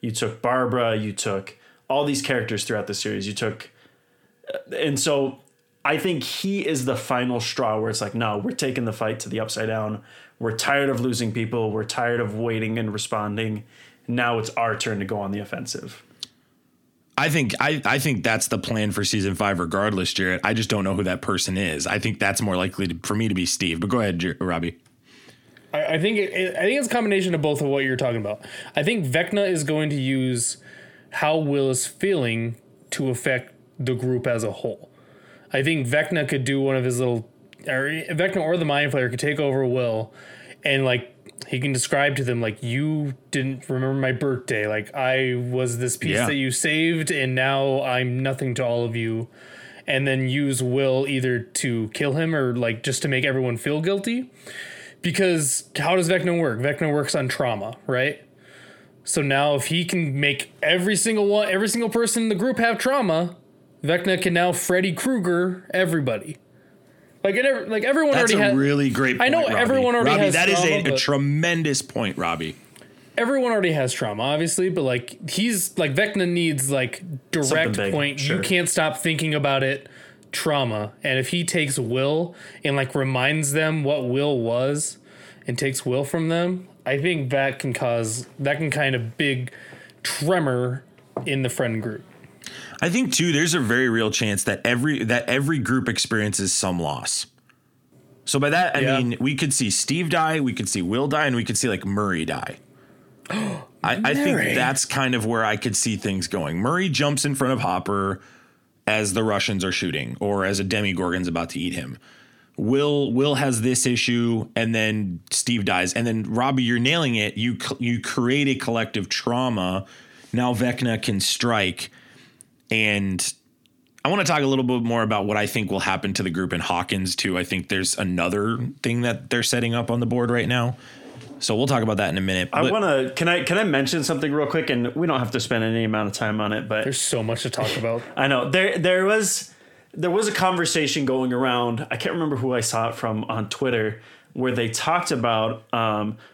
You took Barbara, you took all these characters throughout the series, and so I think he is the final straw where it's like, no, we're taking the fight to the upside down. We're tired of losing people. We're tired of waiting and responding. Now it's our turn to go on the offensive. I think that's the plan for season 5, regardless, Jared. I just don't know who that person is. I think that's more likely for me to be Steve. But go ahead, Robbie. I think it's a combination of both of what you're talking about. I think Vecna is going to use how Will is feeling to affect the group as a whole. I think Vecna could do one of his little, or Vecna or the Mind Flayer could take over Will, and he can describe to them, you didn't remember my birthday. I was this piece that you saved, and now I'm nothing to all of you. And then use Will either to kill him or, just to make everyone feel guilty. Because how does Vecna work? Vecna works on trauma, right? So now if he can make every single person in the group have trauma, Vecna can now Freddy Krueger everybody. Like everyone that's already has. That's a really great point, I know, Robbie. Everyone already has trauma. Robbie, that is a tremendous point, Robbie. Everyone already has trauma, obviously, but like he's like Vecna needs like direct point. Sure. You can't stop thinking about it. Trauma. And if he takes Will and like reminds them what Will was and takes Will from them, I think that can cause kind of big tremor in the friend group. I think too, there's a very real chance that every group experiences some loss. So by that, I mean, we could see Steve die, we could see Will die, and we could see like Murray die. I think that's kind of where I could see things going. Murray jumps in front of Hopper as the Russians are shooting or as a demigorgon's about to eat him. Will has this issue, and then Steve dies. And then, Robbie, you're nailing it. You create a collective trauma. Now Vecna can strike. And I want to talk a little bit more about what I think will happen to the group in Hawkins, too. I think there's another thing that they're setting up on the board right now. So we'll talk about that in a minute. Can I mention something real quick? And we don't have to spend any amount of time on it, but there's so much to talk about. I know there was a conversation going around. I can't remember who I saw it from on Twitter, where they talked about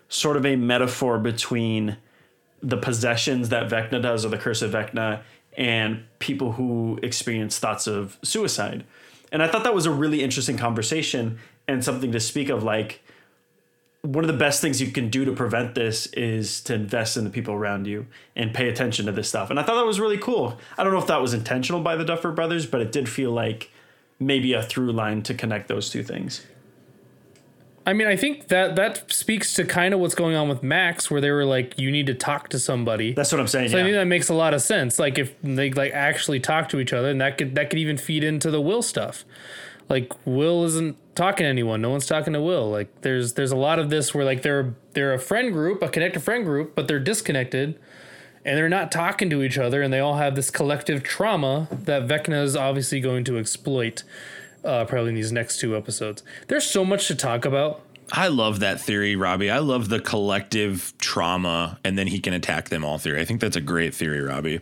sort of a metaphor between the possessions that Vecna does, or the curse of Vecna, and people who experience thoughts of suicide. And I thought that was a really interesting conversation and something to speak of, like, one of the best things you can do to prevent this is to invest in the people around you and pay attention to this stuff. And I thought that was really cool. I don't know if that was intentional by the Duffer Brothers, but it did feel like maybe a through line to connect those two things. I mean, I think that speaks to kind of what's going on with Max, where they were like, you need to talk to somebody. That's what I'm saying. So yeah. I think that makes a lot of sense. Like if they like actually talk to each other, and that could even feed into the Will stuff. Like Will isn't talking to anyone. No one's talking to Will. Like there's a lot of this where like they're a friend group, a connected friend group, but they're disconnected and they're not talking to each other. And they all have this collective trauma that Vecna is obviously going to exploit. Probably in these next two episodes. There's so much to talk about. I love that theory, Robbie. I love the collective trauma and then he can attack them all theory. I think that's a great theory, Robbie.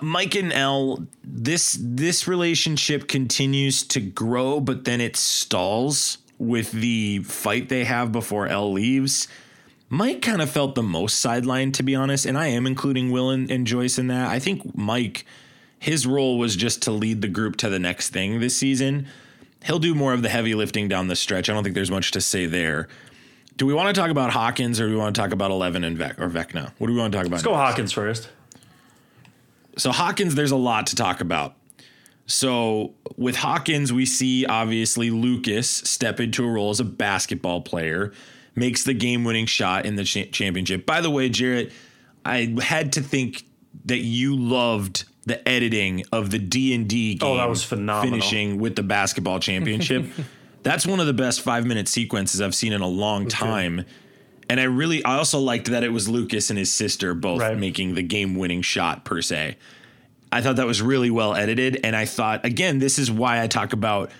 Mike and Elle, this relationship continues to grow, but then it stalls with the fight they have before Elle leaves. Mike kind of felt the most sidelined, to be honest, and I am including Will and Joyce in that. I think Mike... his role was just to lead the group to the next thing this season. He'll do more of the heavy lifting down the stretch. I don't think there's much to say there. Do we want to talk about Hawkins, or do we want to talk about Eleven and Vecna? What do we want to talk about? Let's go Hawkins first. So Hawkins, there's a lot to talk about. So with Hawkins, we see obviously Lucas step into a role as a basketball player, makes the game-winning shot in the championship. By the way, Jarrett, I had to think that you loved the editing of the D&D game. Oh, that was phenomenal. Finishing with the basketball championship. That's one of the best 5-minute sequences I've seen in a long time. And I also liked that it was Lucas and his sister both making the game winning shot per se. I thought that was really well edited. And I thought, again, this is why I talk about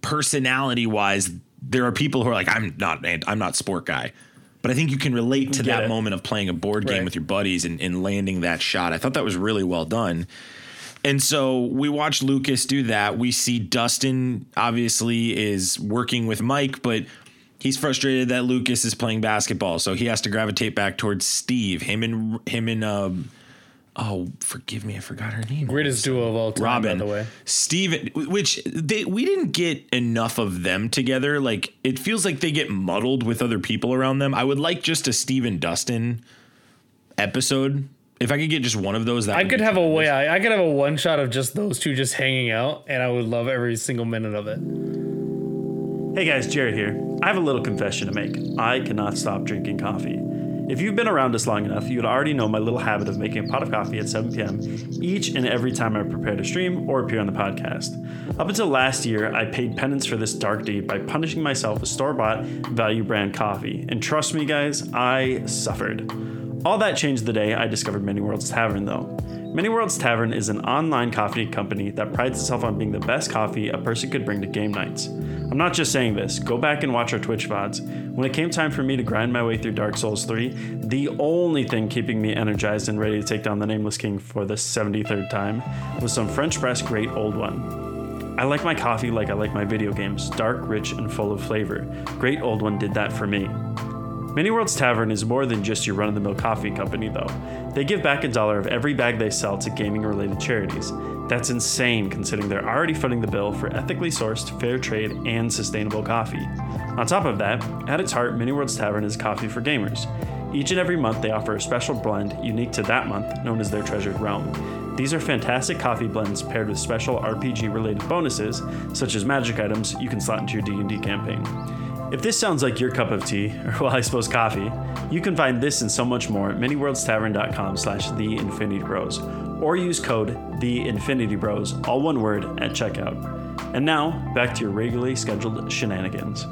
personality wise. There are people who are like, I'm not sport guy. But I think you can relate to that moment of playing a board game with your buddies and landing that shot. I thought that was really well done. And so we watch Lucas do that. We see Dustin obviously is working with Mike, but he's frustrated that Lucas is playing basketball. So he has to gravitate back towards Steve, forgive me, I forgot her name. Greatest duo of all time, Robin, by the way. Steve, which we didn't get enough of them together. Like, it feels like they get muddled with other people around them. I would like just a Steve and Dustin episode. If I could get just one of those, I could have a one shot of just those two just hanging out, and I would love every single minute of it. Hey guys, Jared here. I have a little confession to make. I cannot stop drinking coffee. If you've been around us long enough, you would already know my little habit of making a pot of coffee at 7 p.m. each and every time I prepare to stream or appear on the podcast. Up until last year, I paid penance for this dark deed by punishing myself with store-bought value brand coffee. And trust me, guys, I suffered. All that changed the day I discovered Many Worlds Tavern, though. Many Worlds Tavern is an online coffee company that prides itself on being the best coffee a person could bring to game nights. I'm not just saying this. Go back and watch our Twitch VODs. When it came time for me to grind my way through Dark Souls 3, the only thing keeping me energized and ready to take down the Nameless King for the 73rd time was some French press great old one. I like my coffee like I like my video games, dark, rich, and full of flavor. Great Old One did that for me. Many Worlds Tavern is more than just your run-of-the-mill coffee company, though. They give back $1 of every bag they sell to gaming-related charities. That's insane, considering they're already footing the bill for ethically sourced, fair trade, and sustainable coffee. On top of that, at its heart, Many Worlds Tavern is coffee for gamers. Each and every month, they offer a special blend unique to that month, known as their Treasured Realm. These are fantastic coffee blends paired with special RPG-related bonuses, such as magic items you can slot into your D&D campaign. If this sounds like your cup of tea, or well, I suppose coffee, you can find this and so much more at ManyWorldsTavern.com/TheInfinityBros, or use code TheInfinityBros, all one word, at checkout. And now, back to your regularly scheduled shenanigans.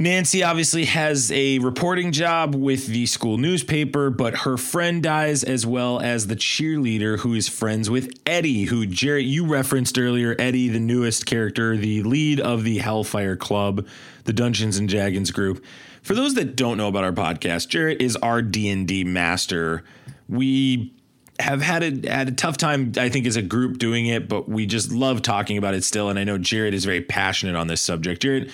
Nancy obviously has a reporting job with the school newspaper, but her friend dies, as well as the cheerleader who is friends with Eddie, who, Jared, you referenced earlier. Eddie, the newest character, the lead of the Hellfire Club, the Dungeons & Dragons group. For those that don't know about our podcast, Jared is our D&D master. We have had a tough time, I think, as a group doing it, but we just love talking about it still, and I know Jared is very passionate on this subject. Jared,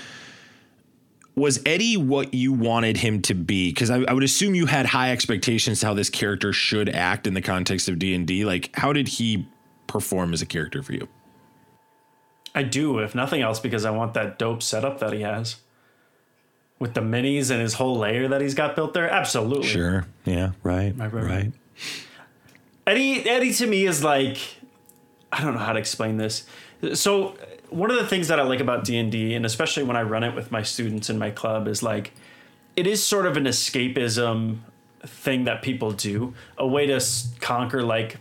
was Eddie what you wanted him to be? Because I would assume you had high expectations to how this character should act in the context of D&D. Like, how did he perform as a character for you? I do, if nothing else, because I want that dope setup that he has with the minis and his whole layer that he's got built there. Absolutely. Sure. Yeah. Right. Eddie to me is like, I don't know how to explain this. So one of the things that I like about D&D, and especially when I run it with my students in my club, is like, it is sort of an escapism thing that people do, a way to conquer like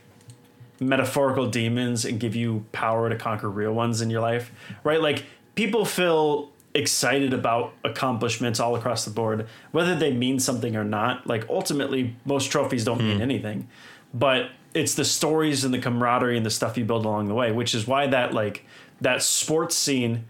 metaphorical demons and give you power to conquer real ones in your life, right? Like, people feel excited about accomplishments all across the board, whether they mean something or not. Like, ultimately, most trophies don't mean anything, but it's the stories and the camaraderie and the stuff you build along the way, which is why that, like, that sports scene,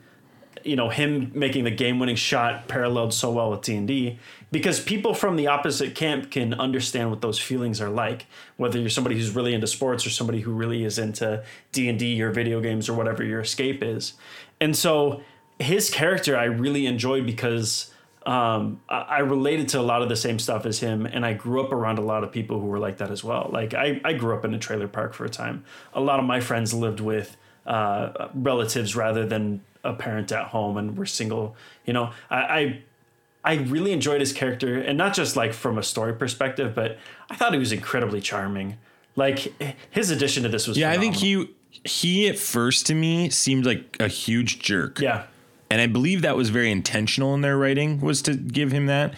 you know, him making the game-winning shot paralleled so well with D&D, because people from the opposite camp can understand what those feelings are like, whether you're somebody who's really into sports or somebody who really is into D&D or video games or whatever your escape is. And so his character I really enjoyed because I related to a lot of the same stuff as him, and I grew up around a lot of people who were like that as well. Like, I grew up in a trailer park for a time. A lot of my friends lived with relatives rather than a parent at home, and we're single, you know. I really enjoyed his character, and not just like from a story perspective, but I thought he was incredibly charming. Like, his addition to this was phenomenal. I think he at first to me seemed like a huge jerk. Yeah. And I believe that was very intentional in their writing, was to give him that.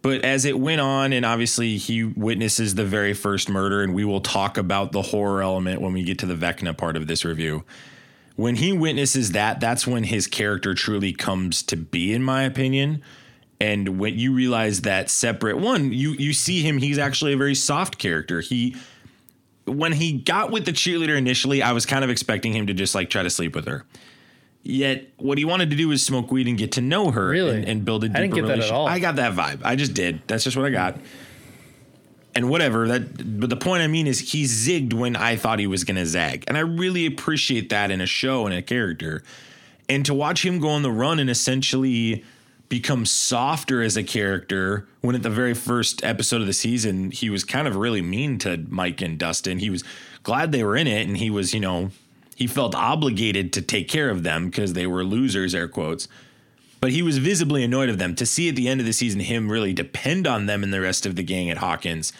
But as it went on, and obviously he witnesses the very first murder, and we will talk about the horror element when we get to the Vecna part of this review. When he witnesses that, that's when his character truly comes to be, in my opinion. And when you realize that separate one, you see him, he's actually a very soft character. When he got with the cheerleader initially, I was kind of expecting him to just like try to sleep with her. Yet what he wanted to do was smoke weed and get to know her, really? and build a deeper relationship. I didn't get that at all. I got that vibe. I just did. That's just what I got. And whatever. But the point I mean is, he zigged when I thought he was going to zag. And I really appreciate that in a show and a character. And to watch him go on the run and essentially become softer as a character, when at the very first episode of the season, he was kind of really mean to Mike and Dustin. He was glad they were in it, and he was, you know, he felt obligated to take care of them because they were losers, air quotes. But he was visibly annoyed of them. To see at the end of the season him really depend on them and the rest of the gang at Hawkins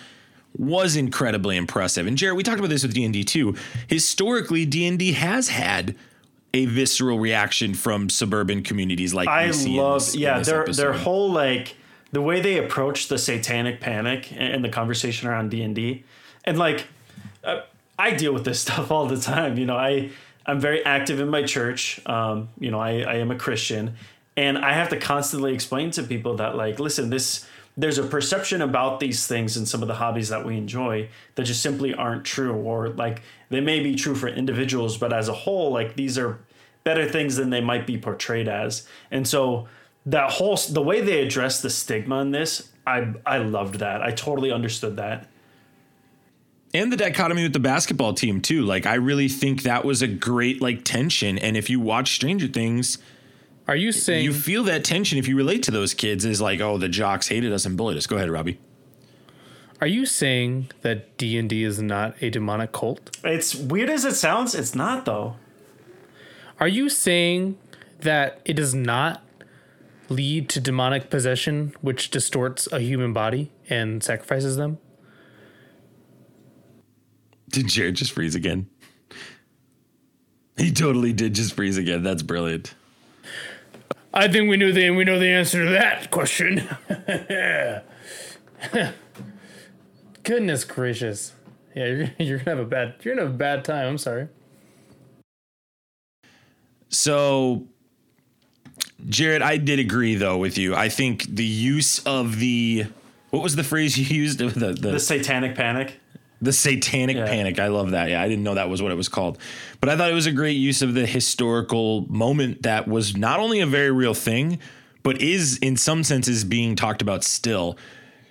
was incredibly impressive. And Jared, we talked about this with D&D too. Historically, D&D has had a visceral reaction from suburban communities like I love. Their whole, like, the way they approach the satanic panic and the conversation around D&D, and like, I deal with this stuff all the time. You know, I'm very active in my church. You know, I am a Christian, and I have to constantly explain to people that, like, listen, there's a perception about these things and some of the hobbies that we enjoy that just simply aren't true, or like, they may be true for individuals, but as a whole, like, these are better things than they might be portrayed as. And so the way they address the stigma in this, I loved that. I totally understood that. And the dichotomy with the basketball team, too. Like, I really think that was a great, like, tension. And if you watch Stranger Things, are you saying you feel that tension if you relate to those kids is like, oh, the jocks hated us and bullied us. Go ahead, Robbie. Are you saying that D&D is not a demonic cult? It's weird as it sounds. It's not, though. Are you saying that it does not lead to demonic possession, which distorts a human body and sacrifices them? Did Jared just freeze again? He totally did just freeze again. That's brilliant. I think we know the answer to that question. Goodness gracious. Yeah, you're gonna have a bad time. I'm sorry. So, Jared, I did agree though with you. I think the use of the, what was the phrase you used? The satanic panic. The satanic panic. I love that. Yeah, I didn't know that was what it was called. But I thought it was a great use of the historical moment that was not only a very real thing, but is in some senses being talked about still.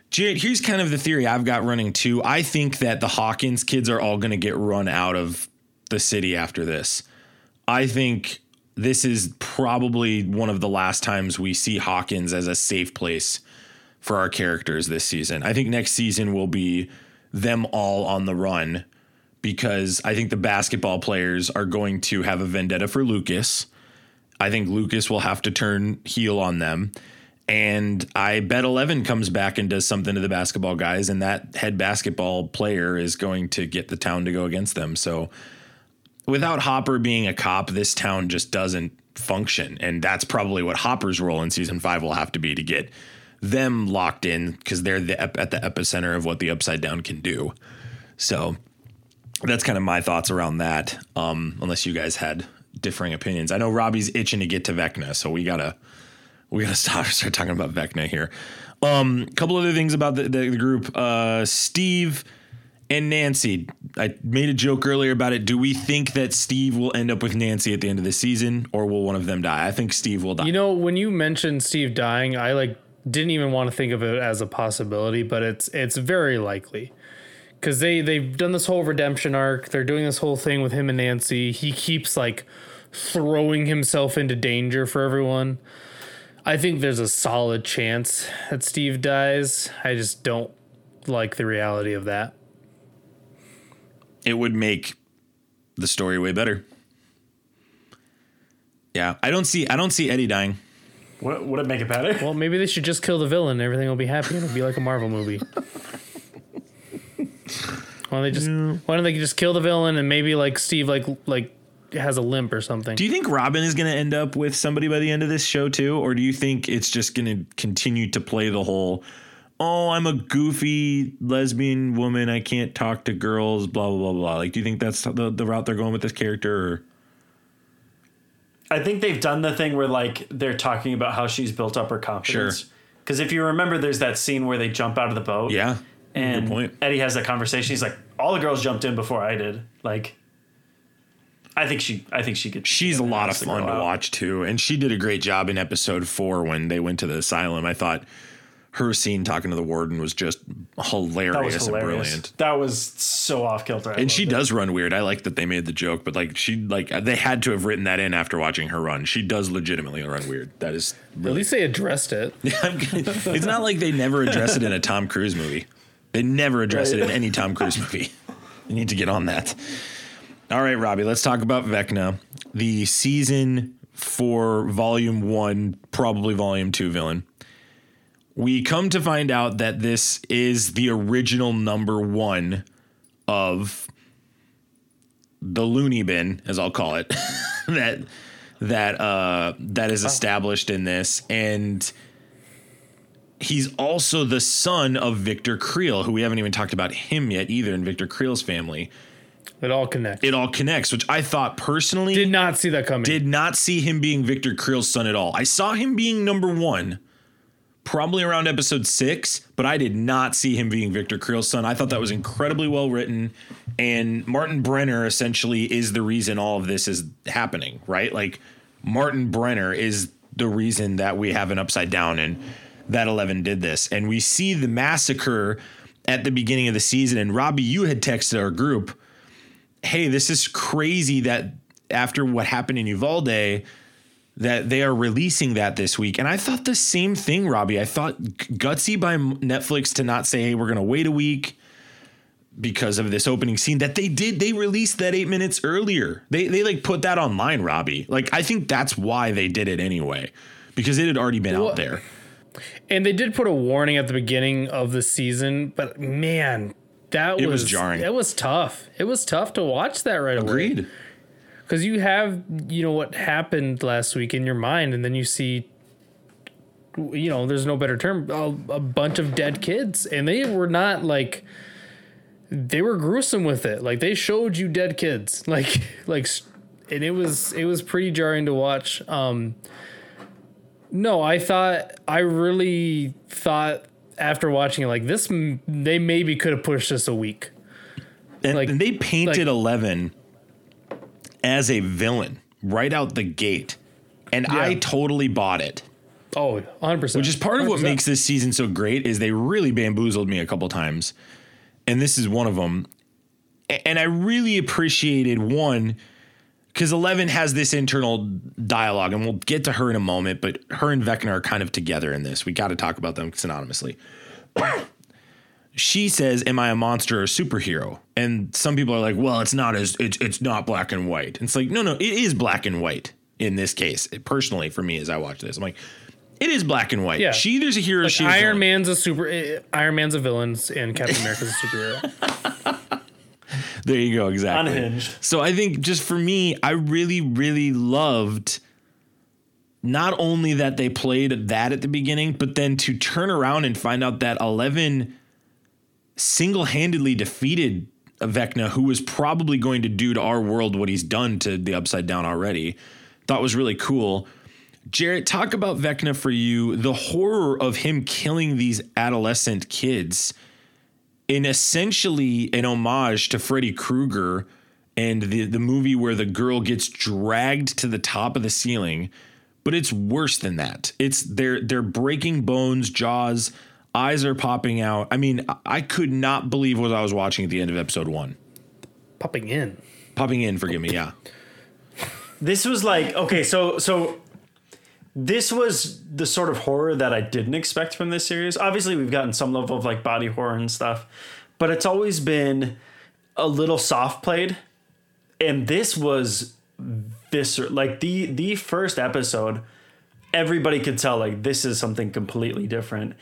Jared, here's kind of the theory I've got running too. I think that the Hawkins kids are all going to get run out of the city after this. I think this is probably one of the last times we see Hawkins as a safe place for our characters this season. I think next season will be them all on the run, because I think the basketball players are going to have a vendetta for Lucas. I think Lucas will have to turn heel on them. And I bet Eleven comes back and does something to the basketball guys, and that head basketball player is going to get the town to go against them. So without Hopper being a cop, this town just doesn't function. And that's probably what Hopper's role in season 5 will have to be, to get them locked in, because they're at the epicenter of what the Upside Down can do. So that's kind of my thoughts around that, unless you guys had differing opinions. I know Robbie's itching to get to Vecna, so we gotta start talking about Vecna here. Couple other things about the group. Steve and Nancy, I made a joke earlier about it. Do we think that Steve will end up with Nancy at the end of the season, or will one of them die? I think Steve will die. You know, when you mentioned Steve dying, I didn't even want to think of it as a possibility, but it's very likely, because they've done this whole redemption arc. They're doing this whole thing with him and Nancy. He keeps throwing himself into danger for everyone. I think there's a solid chance that Steve dies. I just don't like the reality of that. It would make the story way better. Yeah, I don't see Eddie dying. Would it make it better? Well, maybe they should just kill the villain and everything will be happy. It'll be like a Marvel movie. Why don't they just kill the villain, and maybe Steve has a limp or something? Do you think Robin is going to end up with somebody by the end of this show too? Or do you think it's just going to continue to play the whole, oh, I'm a goofy lesbian woman, I can't talk to girls, blah, blah, blah, blah. Do you think that's the route they're going with this character, or? I think they've done the thing where they're talking about how she's built up her confidence. Because if you remember, there's that scene where they jump out of the boat. Yeah. And good point. Eddie has that conversation. He's like, all the girls jumped in before I did. I think she gets. She's a lot of fun to watch too. And she did a great job in episode 4 when they went to the asylum. I thought her scene talking to the warden was just hilarious and brilliant. That was so off kilter. And she does run weird. I like that they made the joke, but they had to have written that in after watching her run. She does legitimately run weird. That is really, at least they addressed it. It's not like they never address it in a Tom Cruise movie. They never address it in any Tom Cruise movie. You need to get on that. All right, Robbie, let's talk about Vecna, the season 4, volume 1, probably volume 2 villain. We come to find out that this is the original number 1 of the loony bin, as I'll call it, that is established in this. And he's also the son of Victor Creel, who we haven't even talked about him yet either, in Victor Creel's family. It all connects, which I thought personally did not see that coming. Did not see him being Victor Creel's son at all. I saw him being number 1. Probably around episode 6, but I did not see him being Victor Creel's son. I thought that was incredibly well written. And Martin Brenner essentially is the reason all of this is happening, right? Martin Brenner is the reason that we have an Upside Down and that Eleven did this. And we see the massacre at the beginning of the season. And Robbie, you had texted our group, hey, this is crazy that after what happened in Uvalde, that they are releasing that this week. And I thought the same thing, Robbie. I thought gutsy by Netflix to not say, hey, we're going to wait a week because of this opening scene that they did. They released that 8 minutes earlier. They like put that online, Robbie. Like, I think that's why they did it anyway, because it had already been out there. And they did put a warning at the beginning of the season, but man, it was jarring. It was tough. It was tough to watch that right away. Agreed. Because you have, you know, what happened last week in your mind, and then you see, you know, there's no better term, a bunch of dead kids. And they were not like, they were gruesome with it. Like, they showed you dead kids, like, and it was pretty jarring to watch. No, I really thought after watching it, like, this, they maybe could have pushed this a week. And like, they painted like, Eleven as a villain right out the gate. And yeah. I totally bought it. Oh, 100%. Which is part of what makes this season so great is they really bamboozled me a couple times. And this is one of them. And I really appreciated one, because Eleven has this internal dialogue, and we'll get to her in a moment, but her and Vecna are kind of together in this. We got to talk about them synonymously. She says, am I a monster or a superhero? And some people are like, well, it's not black and white. And it's like, no, it is black and white in this case. It, personally, for me, as I watch this, I'm like, it is black and white. Yeah. She either's a hero. Like, Iron Man's a villain, and Captain America's a superhero. There you go. Exactly. Unhinged. So I think just for me, I really, really loved not only that they played that at the beginning, but then to turn around and find out that Eleven single-handedly defeated Vecna, who was probably going to do to our world what he's done to the Upside Down already. Thought was really cool. Jared, talk about Vecna for you, the horror of him killing these adolescent kids in essentially an homage to Freddy Krueger and the movie where the girl gets dragged to the top of the ceiling, but it's worse than that. It's they're breaking bones, jaws, eyes are popping out. I mean, I could not believe what I was watching at the end of episode one. Popping in, forgive me, yeah. This was like, okay, so this was the sort of horror that I didn't expect from this series. Obviously, we've gotten some level of like body horror and stuff, but it's always been a little soft played. And this was visceral. Like the first episode, everybody could tell like this is something completely different.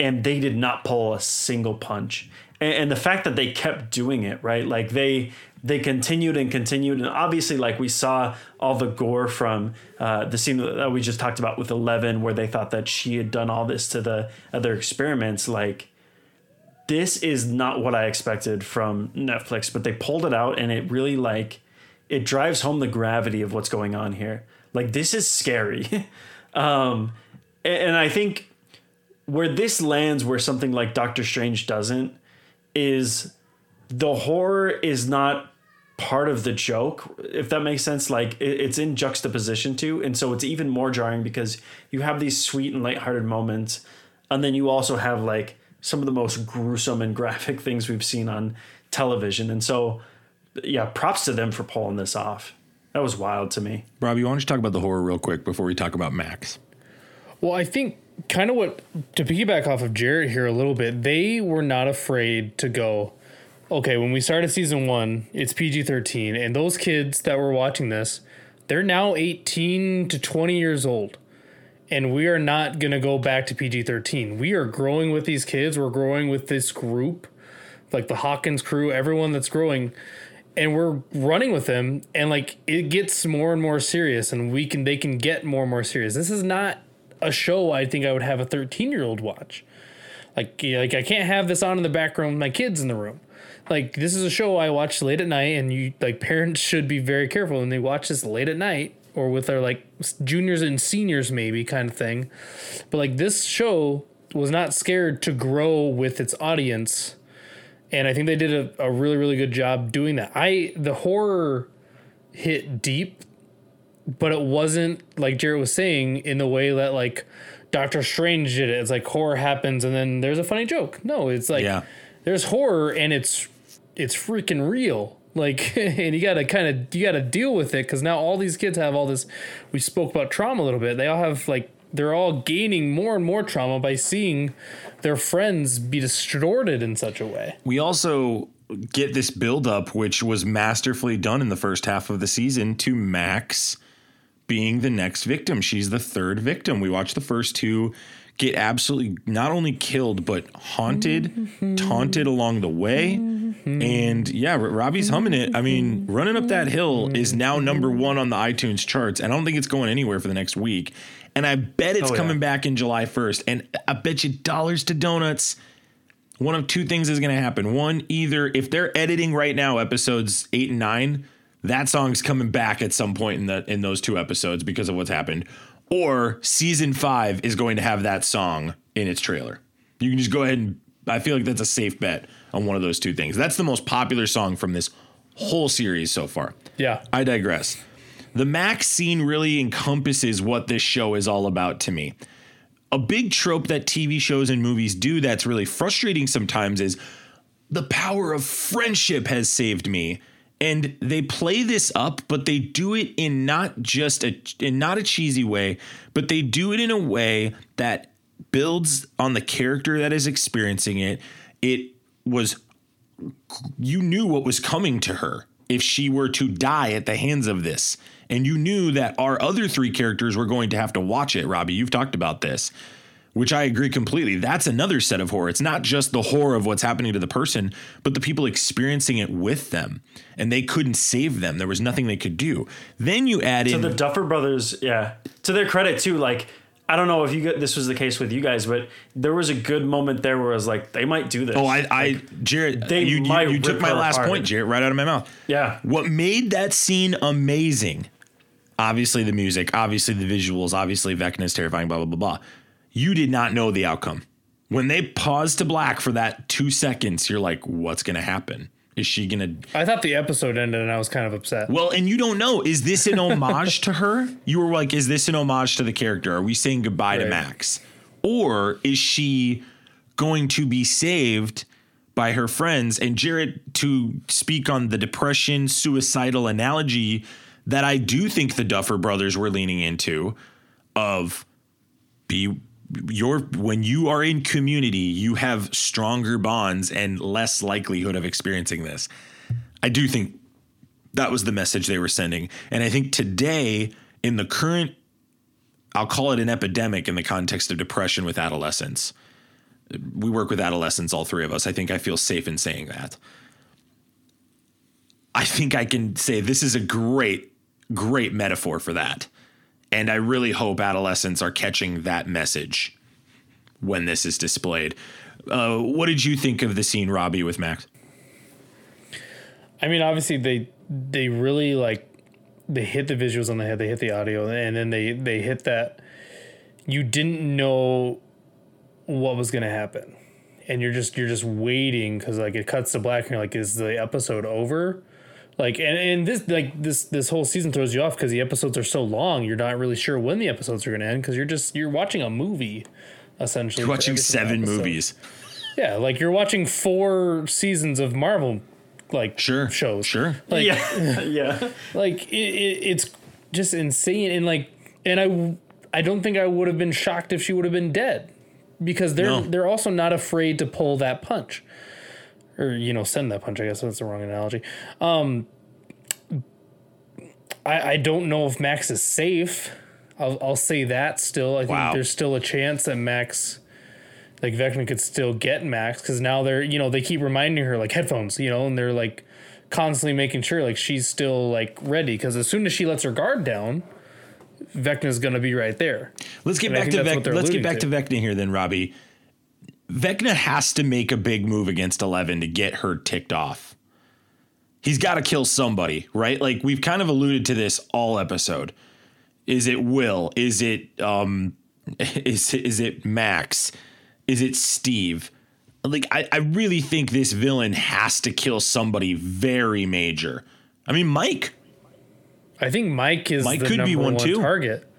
And they did not pull a single punch. And the fact that they kept doing it, right? Like they continued. And obviously, like, we saw all the gore from the scene that we just talked about with Eleven, where they thought that she had done all this to the other experiments. Like, this is not what I expected from Netflix, but they pulled it out, and it really, like, it drives home the gravity of what's going on here. Like, this is scary. And I think where this lands, where something like Doctor Strange doesn't, is the horror is not part of the joke, if that makes sense. Like, it's in juxtaposition to, and so it's even more jarring because you have these sweet and lighthearted moments, and then you also have like some of the most gruesome and graphic things we've seen on television. And so, yeah, props to them for pulling this off. That was wild to me. Robbie, why don't you talk about the horror real quick before we talk about Max? Well, I think kind of what, to piggyback off of Jared here a little bit, they were not afraid to go, okay, when we started season one, it's PG-13, and those kids that were watching this, they're now 18 to 20 years old, and we are not going to go back to PG-13. We are growing with these kids. We're growing with this group, like the Hawkins crew, everyone that's growing, and we're running with them, and like it gets more and more serious, and they can get more and more serious. This is not a show I think I would have a 13-year-old watch. Like I can't have this on in the background with my kids in the room. Like, this is a show I watch late at night, and you, like, parents should be very careful when they watch this late at night or with their like juniors and seniors maybe kind of thing. But like, this show was not scared to grow with its audience, and I think they did a really, really good job doing that. The horror hit deep, but it wasn't, like Jared was saying, in the way that like Doctor Strange did it. It's like horror happens and then there's a funny joke. No, it's like, yeah. there's horror and it's freaking real. Like, and you gotta deal with it, because now all these kids have all this. We spoke about trauma a little bit. They all have they're all gaining more and more trauma by seeing their friends be distorted in such a way. We also get this buildup, which was masterfully done in the first half of the season, to Max being the next victim. She's the third victim. We watched the first two get absolutely not only killed, but haunted, taunted along the way. And yeah, Robbie's humming it. I mean, Running Up That Hill is now #1 on the iTunes charts. And I don't think it's going anywhere for the next week. And I bet it's coming back in July 1st. And I bet you dollars to donuts, one of two things is going to happen. One, either if they're editing right now, episodes 8 and 9, that song's coming back at some point in those two episodes because of what's happened. Or season 5 is going to have that song in its trailer. You can just go ahead and I feel like that's a safe bet on one of those two things. That's the most popular song from this whole series so far. Yeah. I digress. The Max scene really encompasses what this show is all about to me. A big trope that TV shows and movies do that's really frustrating sometimes is the power of friendship has saved me. And they play this up, but they do it in not a cheesy way, but they do it in a way that builds on the character that is experiencing it. You knew what was coming to her if she were to die at the hands of this. And you knew that our other three characters were going to have to watch it. Robbie, you've talked about this, which I agree completely. That's another set of horror. It's not just the horror of what's happening to the person, but the people experiencing it with them, and they couldn't save them. There was nothing they could do. Then you add in the Duffer brothers. Yeah. To their credit too. Like, I don't know if this was the case with you guys, but there was a good moment there where I was like, they might do this. Oh, Jared, you took my last point, Jared, right out of my mouth. Yeah. What made that scene amazing? Obviously the music, obviously the visuals, obviously Vecna is terrifying, blah, blah, blah, blah. You did not know the outcome. When they paused to black for that 2 seconds, you're like, what's going to happen? Is she going to... I thought the episode ended and I was kind of upset. Well, and you don't know. Is this an homage to her? You were like, is this an homage to the character? Are we saying goodbye to Max? Or is she going to be saved by her friends? And Jared, to speak on the depression, suicidal analogy that I do think the Duffer brothers were leaning into of when you are in community, you have stronger bonds and less likelihood of experiencing this. I do think that was the message they were sending. And I think today in the current, I'll call it an epidemic in the context of depression with adolescents. We work with adolescents, all three of us. I think I feel safe in saying that. I think I can say this is a great, great metaphor for that. And I really hope adolescents are catching that message when this is displayed. What did you think of the scene, Robbie, with Max? I mean, obviously they really they hit the visuals on the head, they hit the audio, and then they hit that. You didn't know what was going to happen, and you're just waiting because it cuts to black, and you're like, is the episode over? This whole season throws you off because the episodes are so long. You're not really sure when the episodes are going to end because you're watching a movie, essentially. You're watching 7 movies. Yeah, you're watching 4 seasons of Marvel, shows. Sure. Yeah. It's just insane, and I don't think I would have been shocked if she would have been dead, because they're also not afraid to pull that punch. Or, send that punch. I guess that's the wrong analogy. I don't know if Max is safe. I'll say that still. I think there's still a chance that Max, Vecna could still get Max, because now they're, they keep reminding her, headphones, and they're, constantly making sure, she's still, ready, because as soon as she lets her guard down, Vecna's going to be right there. Let's get back to Vecna here then, Robbie. Vecna has to make a big move against Eleven to get her ticked off. He's got to kill somebody, right? We've kind of alluded to this all episode. Is it Will? Is it is it Max? Is it Steve? I really think this villain has to kill somebody very major. I mean, Mike. I think Mike is the number one target.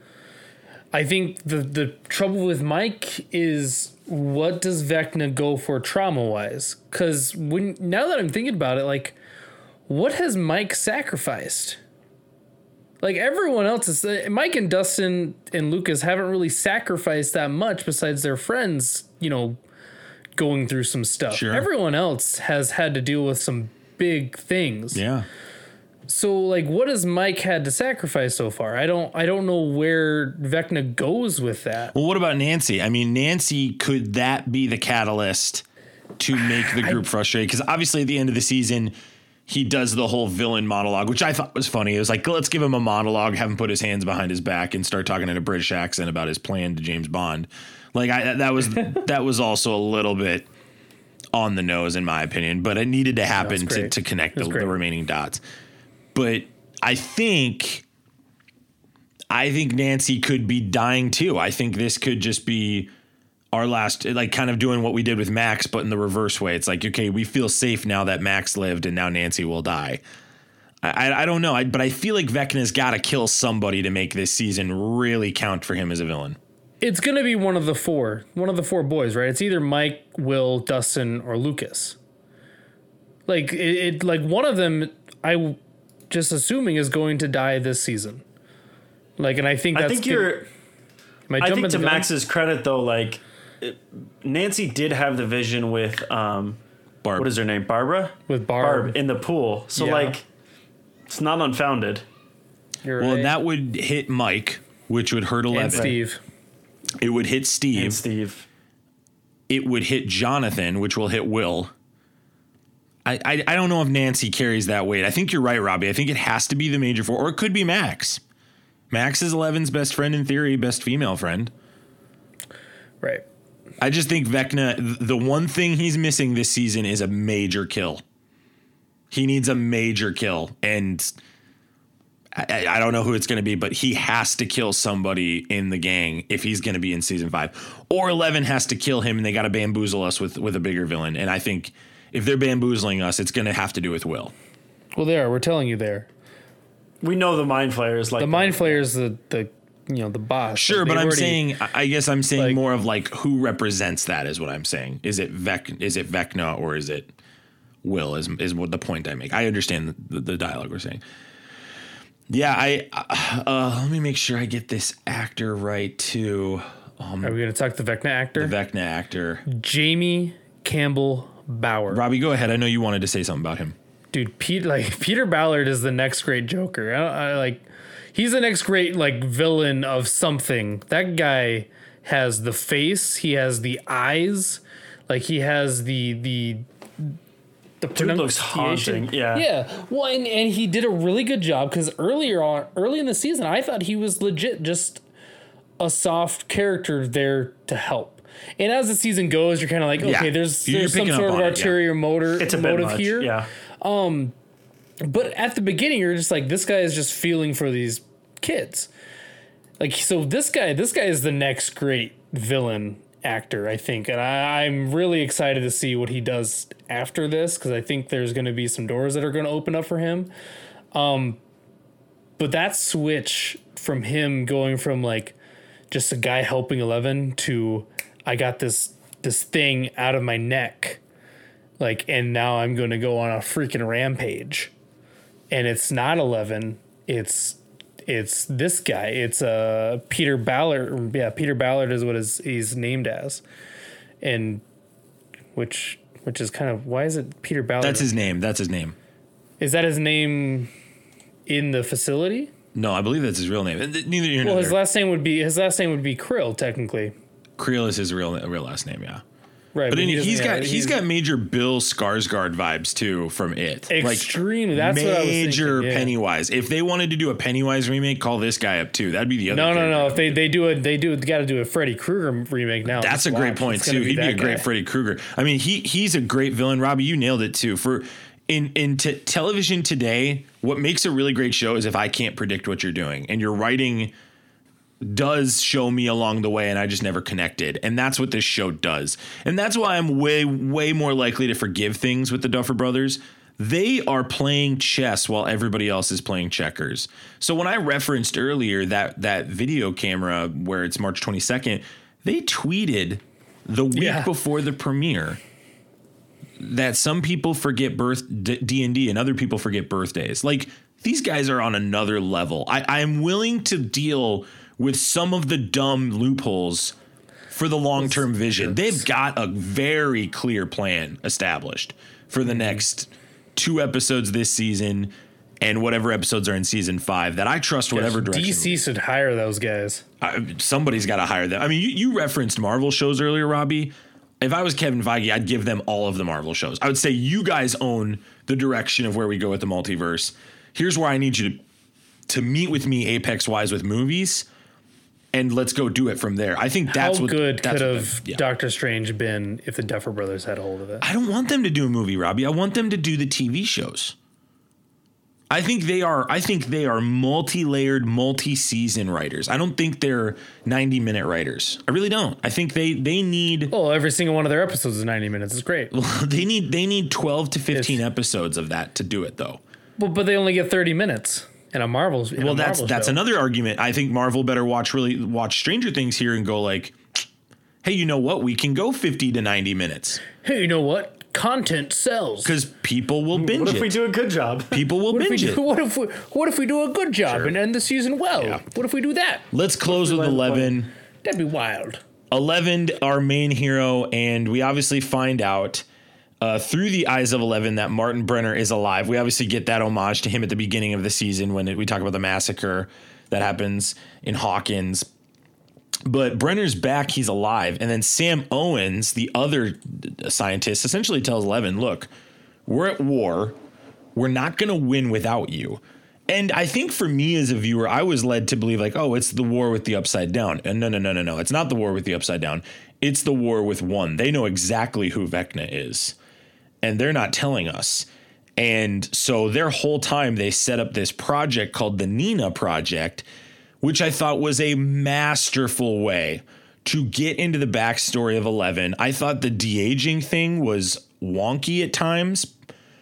I think the trouble with Mike is what does Vecna go for trauma-wise? Because now that I'm thinking about it, like, what has Mike sacrificed? Like, everyone else is... Mike and Dustin and Lucas haven't really sacrificed that much besides their friends, you know, going through some stuff. Sure. Everyone else has had to deal with some big things. Yeah. So, like, what has Mike had to sacrifice so far? I don't know where Vecna goes with that. Well, what about Nancy? I mean, Nancy, could that be the catalyst to make the group frustrated? Because obviously at the end of the season, he does the whole villain monologue, which I thought was funny. It was like, let's give him a monologue, have him put his hands behind his back and start talking in a British accent about his plan to James Bond. Like, that was also a little bit on the nose, in my opinion, but it needed to happen to connect the remaining dots. But I think Nancy could be dying too. I think this could just be our last, like, kind of doing what we did with Max, but in the reverse way. It's like, okay, we feel safe now that Max lived and now Nancy will die. I don't know. But I feel like Vecna's got to kill somebody to make this season really count for him as a villain. It's going to be one of the four boys, right? It's either Mike, Will, Dustin, or Lucas. Like, like one of them, I just assuming is going to die this season. Like, and I think that's... I think to Max's credit, though, like, Nancy did have the vision with Barb. What is her name? Barbara? With Barb in the pool. So, yeah. Like, it's not unfounded. You're right. Well, and that would hit Mike, which would hurt Eleven. And Steve. It would hit Steve. And Steve. It would hit Jonathan, which will hit Will. I don't know if Nancy carries that weight. I think you're right, Robbie. I think it has to be the major four, or it could be Max. Max is Eleven's best friend in theory, best female friend. Right. I just think Vecna, the one thing he's missing this season is a major kill. He needs a major kill, and I don't know who it's going to be, but he has to kill somebody in the gang if he's going to be in season 5, or Eleven has to kill him, and they got to bamboozle us with a bigger villain. And I think if they're bamboozling us, it's going to have to do with Will. Well, they are. We're telling you there. We know the Mind Flayer is like the Mind Flayer is the you know, the boss. Sure, like, but I guess I'm saying like, more of like who represents that is what I'm saying. Is it Vecna or is it Will? Is what the point I make? I understand the dialogue we're saying. Yeah, I let me make sure I get this actor right too. Are we going to talk the Vecna actor? The Vecna actor, Jamie Campbell Bauer. Robbie, go ahead. I know you wanted to say something about him. Dude, Peter Ballard is the next great Joker. He's the next great like villain of something. That guy has the face, he has the eyes, like he has the dude looks haunting. Yeah. Well, and he did a really good job because early in the season, I thought he was legit just a soft character there to help. And as the season goes, you're kind of like, okay, there's some sort of ulterior motive here. Yeah. But at the beginning, you're just like, this guy is just feeling for these kids. Like, so this guy is the next great villain actor, I think. And I'm really excited to see what he does after this, because I think there's going to be some doors that are going to open up for him. But that switch from him going from like just a guy helping Eleven to... I got this thing out of my neck, like, and now I'm going to go on a freaking rampage, and it's not Eleven. It's this guy. It's Peter Ballard. Yeah. Peter Ballard is what he's named as. And which is kind of, why is it Peter Ballard? That's his name. Is that his name in the facility? No, I believe that's his real name. Neither here nor there. Well, his last name would be Krill, technically. Creel is his real last name, yeah. Right, but anyway, he's got major Bill Skarsgård vibes too from It. Extremely, like, that's what I was thinking. Major Pennywise. Yeah. If they wanted to do a Pennywise remake, call this guy up too. That'd be the other. No. If they got to do a Freddy Krueger remake now. That's a great point too. He'd be a great Freddy Krueger. I mean, he's a great villain. Robbie, you nailed it too. For in television today, what makes a really great show is if I can't predict what you're doing and you're writing. Does show me along the way, and I just never connected. And that's what this show does. And that's why I'm way, way more likely to forgive things with the Duffer Brothers. They are playing chess while everybody else is playing checkers. So when I referenced earlier that video camera where it's March 22nd, they tweeted the week before the premiere that some people forget D&D and other people forget birthdays. Like, these guys are on another level. I'm willing to deal with some of the dumb loopholes for the long-term vision. They've got a very clear plan established for the next two episodes this season and whatever episodes are in season 5 that I trust whatever direction. DC should hire those guys. Somebody's got to hire them. I mean, you referenced Marvel shows earlier, Robbie. If I was Kevin Feige, I'd give them all of the Marvel shows. I would say you guys own the direction of where we go with the multiverse. Here's where I need you to meet with me Apex-wise with movies, and let's go do it from there. I think that's what... How good could have Doctor Strange been if the Duffer Brothers had a hold of it? I don't want them to do a movie, Robbie. I want them to do the TV shows. I think they are multi-layered, multi-season writers. I don't think they're 90-minute writers. I really don't. I think they need... Well, every single one of their episodes is 90 minutes. It's great. Well, they need 12 to 15 episodes of that to do it, though. Well, but they only get 30 minutes in a Marvel. Well, that's another argument. I think Marvel better watch Stranger Things here and go like, hey, you know what? We can go 50 to 90 minutes. Hey, you know what? Content sells because people will binge it. What if we do a good job? People will binge it. What if we do a good job and end the season well? Yeah. What if we do that? Let's close with Eleven. That'd be wild. Eleven, our main hero, and we obviously find out through the eyes of Eleven that Martin Brenner is alive. We obviously get that homage to him at the beginning of the season when we talk about the massacre that happens in Hawkins. But Brenner's back. He's alive. And then Sam Owens, the other scientist, essentially tells Eleven, look, we're at war. We're not going to win without you. And I think for me as a viewer, I was led to believe like, oh, it's the war with the Upside Down. And no. It's not the war with the Upside Down. It's the war with one. They know exactly who Vecna is. And they're not telling us. And so their whole time they set up this project called the Nina Project, which I thought was a masterful way to get into the backstory of Eleven. I thought the de-aging thing was wonky at times.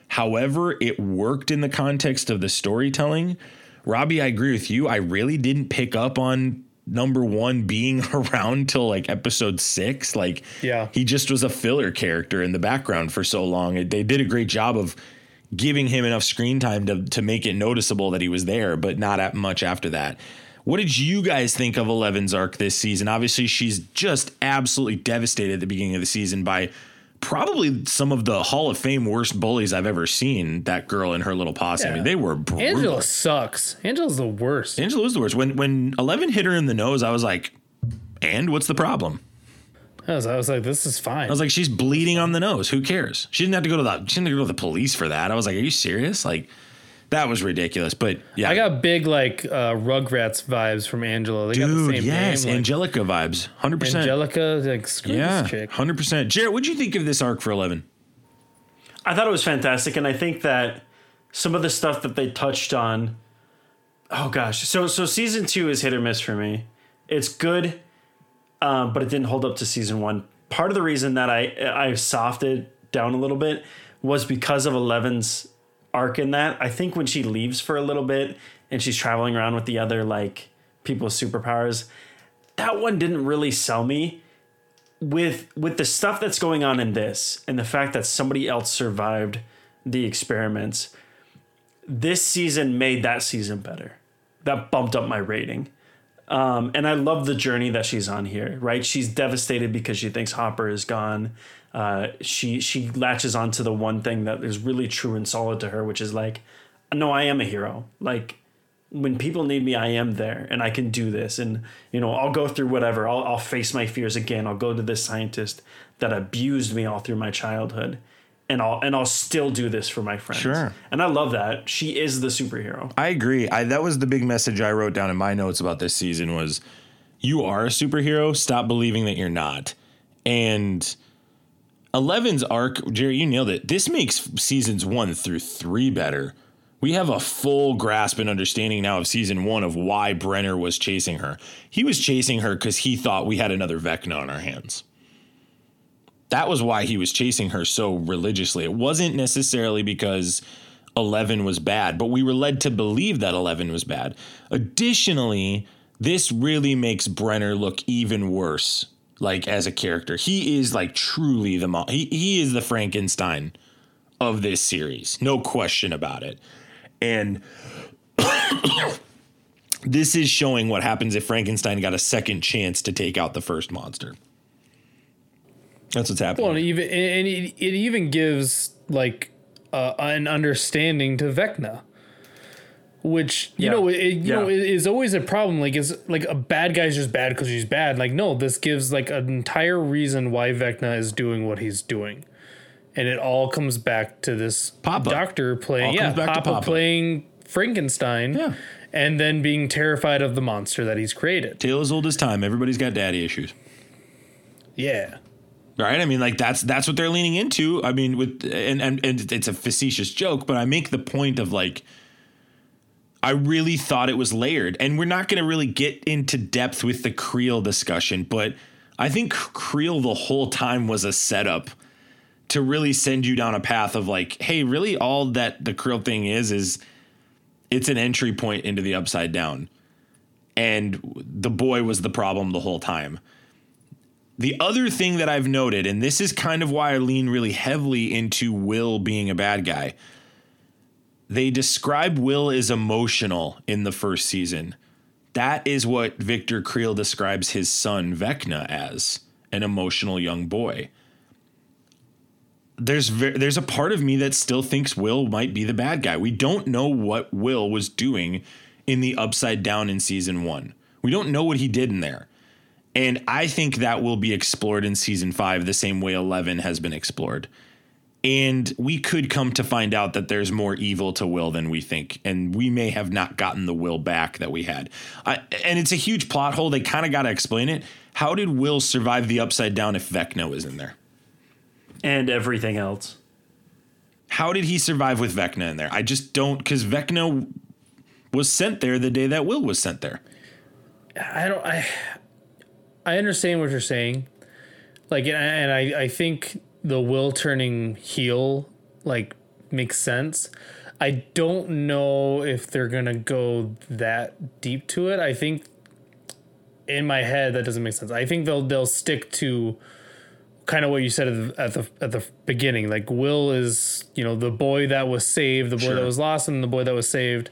However, it worked in the context of the storytelling. Robbie, I agree with you. I really didn't pick up on number one being around till like episode 6. Like, yeah, he just was a filler character in the background for so long. They did a great job of giving him enough screen time to make it noticeable that he was there, but not at much after that. What did you guys think of Eleven's arc this season? Obviously, she's just absolutely devastated at the beginning of the season by probably some of the Hall of Fame worst bullies I've ever seen. That girl and her little posse. Yeah. I mean, they were brutal. Angela sucks. Angela's the worst. Angela was the worst. When Eleven hit her in the nose, I was like, and what's the problem? I was like, this is fine. I was like, she's bleeding on the nose. Who cares? She didn't have to go to the police for that. I was like, are you serious? Like, that was ridiculous. But yeah, I got big like Rugrats vibes from Angela. They got the same name, like, Angelica vibes. 100%. Angelica, like, screw this chick. 100%. Jared, what'd you think of this arc for Eleven? I thought it was fantastic, and I think that some of the stuff that they touched on. Oh gosh, so season 2 is hit or miss for me. It's good, but it didn't hold up to season 1. Part of the reason that I softened down a little bit was because of Eleven's arc in that. I think when she leaves for a little bit and she's traveling around with the other like people with superpowers, that one didn't really sell me. With the stuff that's going on in this and the fact that somebody else survived the experiments, this season made that season better. That bumped up my rating. And I love the journey that she's on here, right? She's devastated because she thinks Hopper is gone. She latches onto the one thing that is really true and solid to her, which is like, no, I am a hero. Like, when people need me, I am there and I can do this. And, you know, I'll go through whatever. I'll face my fears again. I'll go to this scientist that abused me all through my childhood. And I'll still do this for my friends. Sure. And I love that. She is the superhero. I agree. That was the big message I wrote down in my notes about this season was, you are a superhero. Stop believing that you're not. And Eleven's arc, Jerry, you nailed it. This makes seasons 1 through 3 better. We have a full grasp and understanding now of season 1 of why Brenner was chasing her. He was chasing her because he thought we had another Vecna on our hands. That was why he was chasing her so religiously. It wasn't necessarily because Eleven was bad, but we were led to believe that Eleven was bad. Additionally, this really makes Brenner look even worse like as a character. He is like truly the he is the Frankenstein of this series. No question about it. And this is showing what happens if Frankenstein got a second chance to take out the first monster. That's what's happening. Well, it even gives like an understanding to Vecna, which you know is always a problem. Like, it's like a bad guy's just bad because he's bad. Like, no, this gives like an entire reason why Vecna is doing what he's doing, and it all comes back to this Papa. Doctor playing Papa playing Frankenstein. Yeah. And then being terrified of the monster that he's created. Tale as old as time. Everybody's got daddy issues. Yeah. Right? I mean, like, that's what they're leaning into. I mean, with and it's a facetious joke, but I make the point of, like, I really thought it was layered. And we're not going to really get into depth with the Creel discussion, but I think Creel the whole time was a setup to really send you down a path of, like, hey, really all that the Creel thing is it's an entry point into the Upside Down, and the boy was the problem the whole time. The other thing that I've noted, and this is kind of why I lean really heavily into Will being a bad guy. They describe Will as emotional in the first season. That is what Victor Creel describes his son Vecna as, an emotional young boy. There's a part of me that still thinks Will might be the bad guy. We don't know what Will was doing in the Upside Down in season 1. We don't know what he did in there. And I think that will be explored in season 5 the same way 11 has been explored. And we could come to find out that there's more evil to Will than we think. And we may have not gotten the Will back that we had. And it's a huge plot hole. They kind of got to explain it. How did Will survive the Upside Down if Vecna was in there? And everything else. How did he survive with Vecna in there? I just don't, because Vecna was sent there the day that Will was sent there. I understand what you're saying. Like, and I think the Will turning heel, like, makes sense. I don't know if they're going to go that deep to it. I think in my head, that doesn't make sense. I think they'll stick to kind of what you said at the beginning, like Will is, you know, the boy that was saved, the boy that was lost, and the boy that was saved.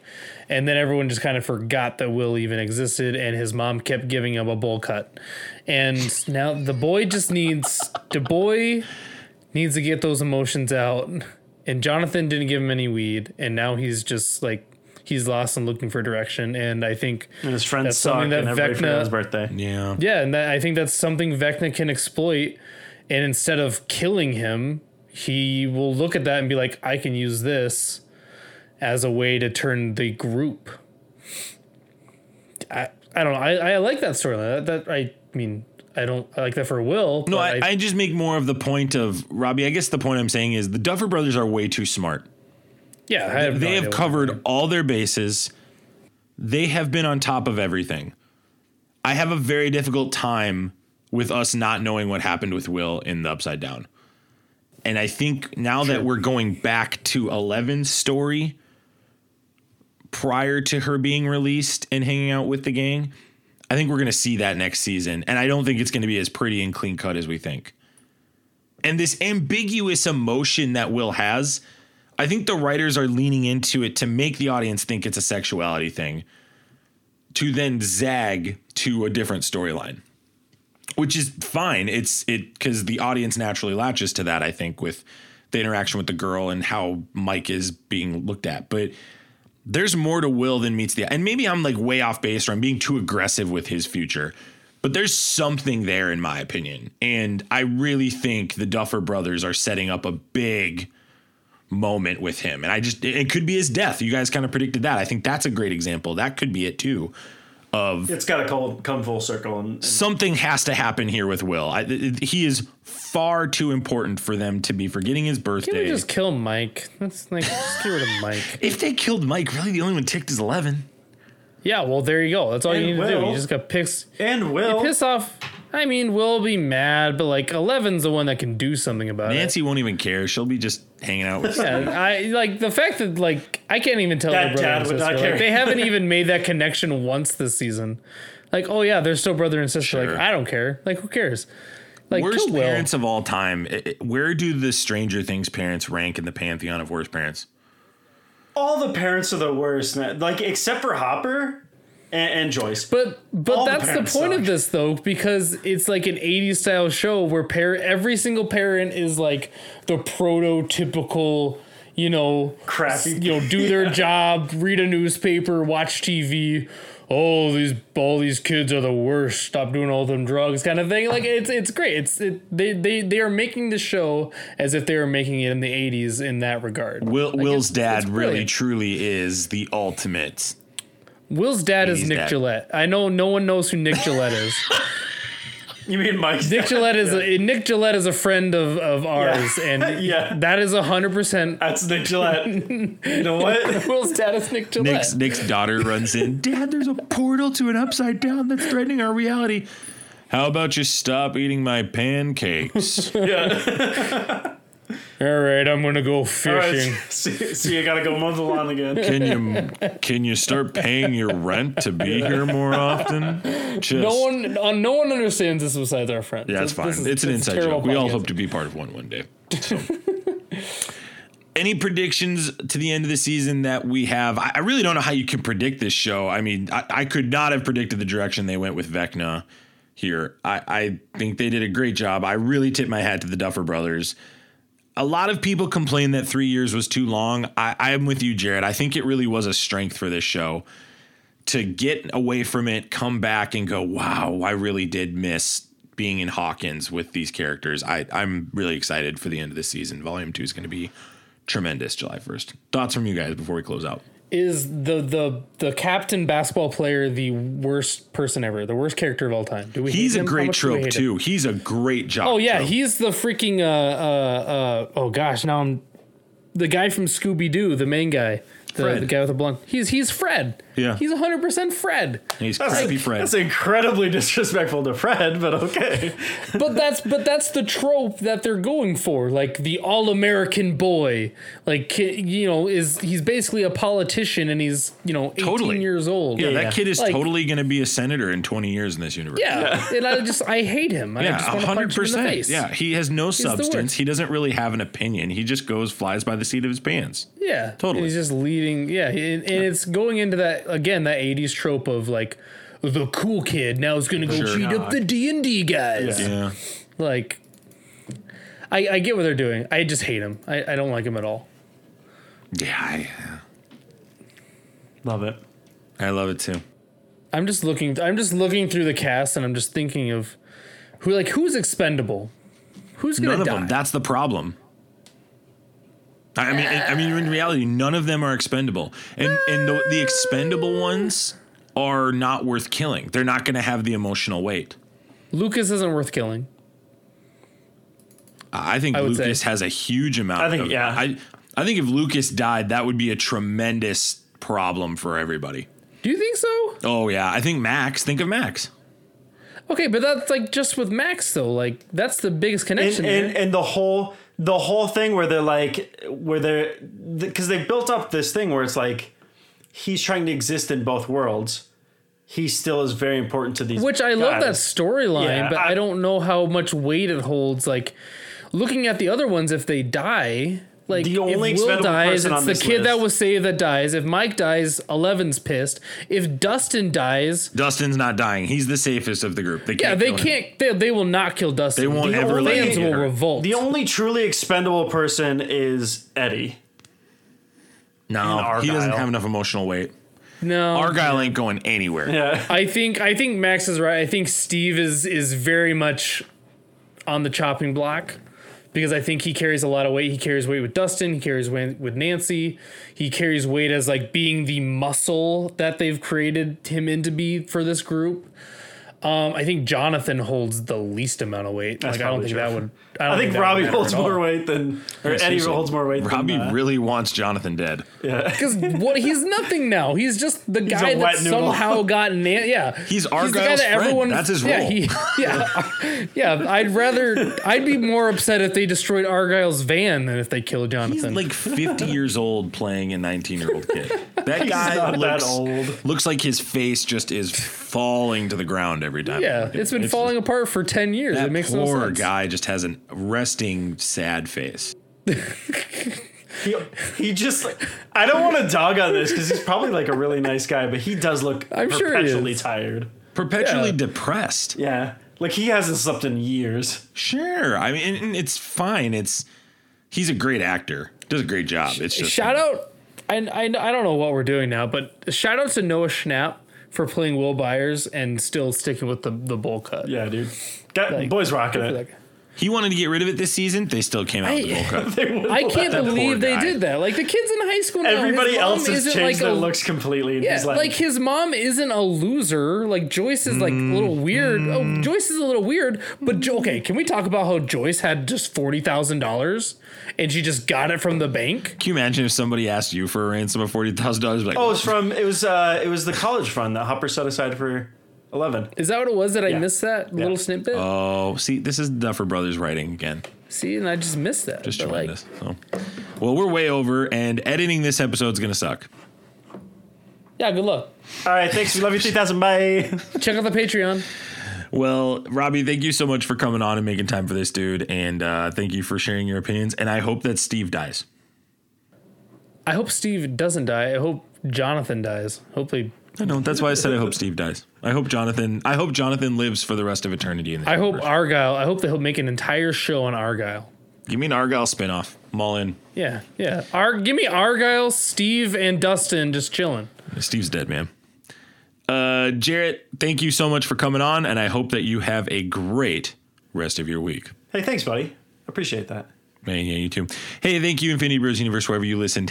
And then everyone just kind of forgot that Will even existed, and his mom kept giving him a bowl cut. And now the boy needs to get those emotions out. And Jonathan didn't give him any weed. And now he's just like, he's lost and looking for direction. And I think and his friends suck and everybody forgot his birthday. Yeah. Yeah. And I think that's something Vecna can exploit. And instead of killing him, he will look at that and be like, I can use this as a way to turn the group. I don't know. I like that storyline. I like that for Will. No, I just make more of the point of, Robbie, I guess the point I'm saying is the Duffer Brothers are way too smart. Yeah. They have covered all their bases. They have been on top of everything. I have a very difficult time with us not knowing what happened with Will in the Upside Down. And I think now that we're going back to 11's story prior to her being released and hanging out with the gang, I think we're going to see that next season. And I don't think it's going to be as pretty and clean cut as we think. And this ambiguous emotion that Will has, I think the writers are leaning into it to make the audience think it's a sexuality thing, to then zag to a different storyline. Which is fine. It's because the audience naturally latches to that, I think, with the interaction with the girl and how Mike is being looked at. But there's more to Will than meets the eye. And maybe I'm like way off base or I'm being too aggressive with his future. But there's something there, in my opinion. And I really think the Duffer Brothers are setting up a big moment with him. And it could be his death. You guys kind of predicted that. I think that's a great example. That could be it, too. It's got to come full circle. And something has to happen here with Will. He is far too important for them to be forgetting his birthday. Can we just kill Mike? That's like, just get rid of Mike. If they killed Mike, really the only one ticked is 11. Yeah, well, there you go. That's all you need to do. You just got pissed. And Will. Piss off. I mean, Will be mad, but like 11's the one that can do something about it. Nancy won't even care. She'll be just hanging out with Steve. I like the fact that like I can't even tell their brother and sister. Like, they haven't even made that connection once this season. Like, oh yeah, they're still brother and sister. Sure. Like, I don't care. Like, who cares? Like, worst parents of all time. Where do the Stranger Things parents rank in the pantheon of worst parents? All the parents are the worst, man. Like, except for Hopper and Joyce. But that's the point of this, though, because it's like an 80s style show where every single parent is like the prototypical, you know, crappy, you know, do their job, read a newspaper, watch TV. Oh, all these kids are the worst. Stop doing all them drugs, kind of thing. Like, it's great. They are making the show as if they were making it in the 80s in that regard. Will's dad really truly is the ultimate. Will's dad is Nick Gillette. I know no one knows who Nick Gillette is. You mean Mike's dad? Nick Gillette is a friend of ours, and that is 100%. That's Nick Gillette. You know what? Will's dad is Nick Gillette. Nick's daughter runs in. Dad, there's a portal to an upside down that's threatening our reality. How about you stop eating my pancakes? Yeah. All right, I'm gonna go fishing. Right, so you gotta go mow the lawn again. Can you start paying your rent to be here more often? No one understands this besides our friends. Yeah, it's fine. It's an inside joke. We all hope to be part of one day. So. Any predictions to the end of the season that we have? I really don't know how you can predict this show. I mean, I could not have predicted the direction they went with Vecna here. I think they did a great job. I really tip my hat to the Duffer Brothers. A lot of people complain that 3 years was too long. I'm with you, Jared. I think it really was a strength for this show to get away from it, come back and go, wow, I really did miss being in Hawkins with these characters. I'm really excited for the end of the season. Volume 2 is going to be tremendous July 1st. Thoughts from you guys before we close out. Is the captain basketball player the worst person ever? The worst character of all time? He's a great trope too. He's a great job. Oh yeah, he's the freaking oh gosh, now I'm the guy from Scooby Doo, the main guy, the guy with the blonde. He's Fred. Yeah, he's 100% Fred. He's crappy Fred. That's incredibly disrespectful to Fred, but okay. but that's the trope that they're going for, like the all-American boy, like, you know, he's basically a politician and he's, you know, 18 years old. Yeah, that kid is like, totally going to be a senator in 20 years in this universe. Yeah, and I hate him. Yeah, 100%. Yeah, he has no substance. He doesn't really have an opinion. He just flies by the seat of his pants. Yeah, totally. And he's just leading. Yeah, and it's going into that. Again, that 80s trope of like the cool kid now is going to go cheat up the D&D guys. Yeah. Like, I get what they're doing. I just hate him. I don't like him at all. Yeah. Love it. I love it too. I'm just looking through the cast and I'm just thinking of who's expendable. Who's going to die? None of them. That's the problem. I mean, in reality, none of them are expendable, and the expendable ones are not worth killing. They're not going to have the emotional weight. Lucas isn't worth killing. I think Lucas has a huge amount. I think if Lucas died, that would be a tremendous problem for everybody. Do you think so? Oh yeah, I think Max. Think of Max. Okay, but that's like just with Max though. Like that's the biggest connection. And the whole thing where they're like, because they built up this thing where it's like, he's trying to exist in both worlds. He still is very important to these. Which I love that storyline, yeah, but I don't know how much weight it holds. Like looking at the other ones, if they die, like the only if Will dies, it's the kid that was saved that dies. If Mike dies, Eleven's pissed. If Dustin dies, Dustin's not dying. He's the safest of the group. They can't. They will not kill Dustin. They won't ever let him. Fans will revolt. The only truly expendable person is Eddie. No, he doesn't have enough emotional weight. No, Argyle ain't going anywhere. Yeah, I think Max is right. I think Steve is very much on the chopping block. Because I think he carries a lot of weight. He carries weight with Dustin. He carries weight with Nancy. He carries weight as like being the muscle that they've created him into be for this group. I think Jonathan holds the least amount of weight. That's like, I don't think true. That would. I think Robbie holds more weight than, or Eddie holds more weight. Robbie than, really wants Jonathan dead. Yeah, because what he's nothing now. He's just the guy that somehow got. Yeah, he's Argyle's guy that friend. Everyone, that's his role. Yeah. I'd be more upset if they destroyed Argyle's van than if they killed Jonathan. He's like 50 years old playing a 19-year-old kid. That guy looks like his face just is falling to the ground every time. Yeah, it's been falling apart for 10 years. That it makes no sense. Poor guy just has an resting sad face. He just, I don't want to dog on this because he's probably like a really nice guy, but he does look perpetually tired. Perpetually depressed. Yeah, like he hasn't slept in years. Sure, I mean, and it's fine. He's a great actor. Does a great job. It's just shout out. I don't know what we're doing now, but shout out to Noah Schnapp for playing Will Byers and still sticking with the bowl cut. Yeah, dude. Boy's rocking it. He wanted to get rid of it this season. They still came out with the bowl cut. I can't believe they did that. Like, the kids in high school now. Everybody else has changed their looks completely. Yeah, like, his mom isn't a loser. Like, Joyce is, like, a little weird. Oh, Joyce is a little weird. But, okay, can we talk about how Joyce had just $40,000 and she just got it from the bank? Can you imagine if somebody asked you for a ransom of $40,000? Like, it was the college fund that Hopper set aside for... 11. Is that what it was that I missed that little snippet? Oh, see, this is Duffer Brothers writing again. See, and I just missed that. Just joined us. So. Well, we're way over, and editing this episode is going to suck. Yeah, good luck. All right, thanks. We love you 3,000. Bye. Check out the Patreon. Well, Robbie, thank you so much for coming on and making time for this, dude, and thank you for sharing your opinions, and I hope that Steve dies. I hope Steve doesn't die. I hope Jonathan dies. Hopefully. I know. That's why I said I hope Steve dies. I hope Jonathan lives for the rest of eternity. Hope Argyle. I hope they'll make an entire show on Argyle. Give me an Argyle spinoff. I'm all in. Yeah, yeah. Give me Argyle, Steve, and Dustin just chilling. Steve's dead, man. Jarrett, thank you so much for coming on, and I hope that you have a great rest of your week. Hey, thanks, buddy. Appreciate that. Man, yeah, you too. Hey, thank you, Infinity Bros Universe, however you listened.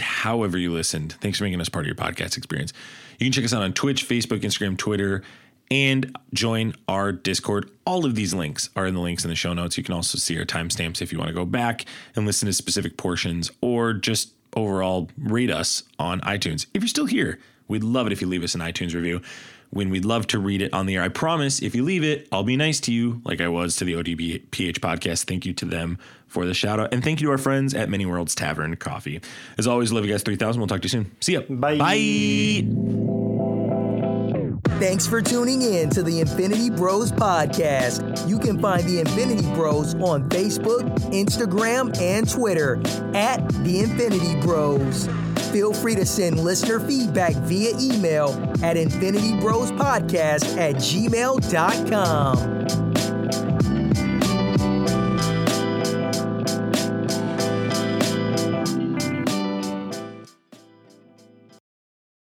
Thanks for making us part of your podcast experience. You can check us out on Twitch, Facebook, Instagram, Twitter, and join our Discord. All of these links are in the links in the show notes. You can also see our timestamps if you want to go back and listen to specific portions, or just overall rate us on iTunes. If you're still here, we'd love it if you leave us an iTunes review. When we'd love to read it on the air. I promise if you leave it, I'll be nice to you like I was to the ODPH podcast. Thank you to them for the shout out. And thank you to our friends at Many Worlds Tavern Coffee. As always, love you guys 3,000. We'll talk to you soon. See ya. Bye. Bye. Thanks for tuning in to the Infinity Bros podcast. You can find the Infinity Bros on Facebook, Instagram, and Twitter at the Infinity Bros. Feel free to send listener feedback via email at infinitybrospodcast@gmail.com.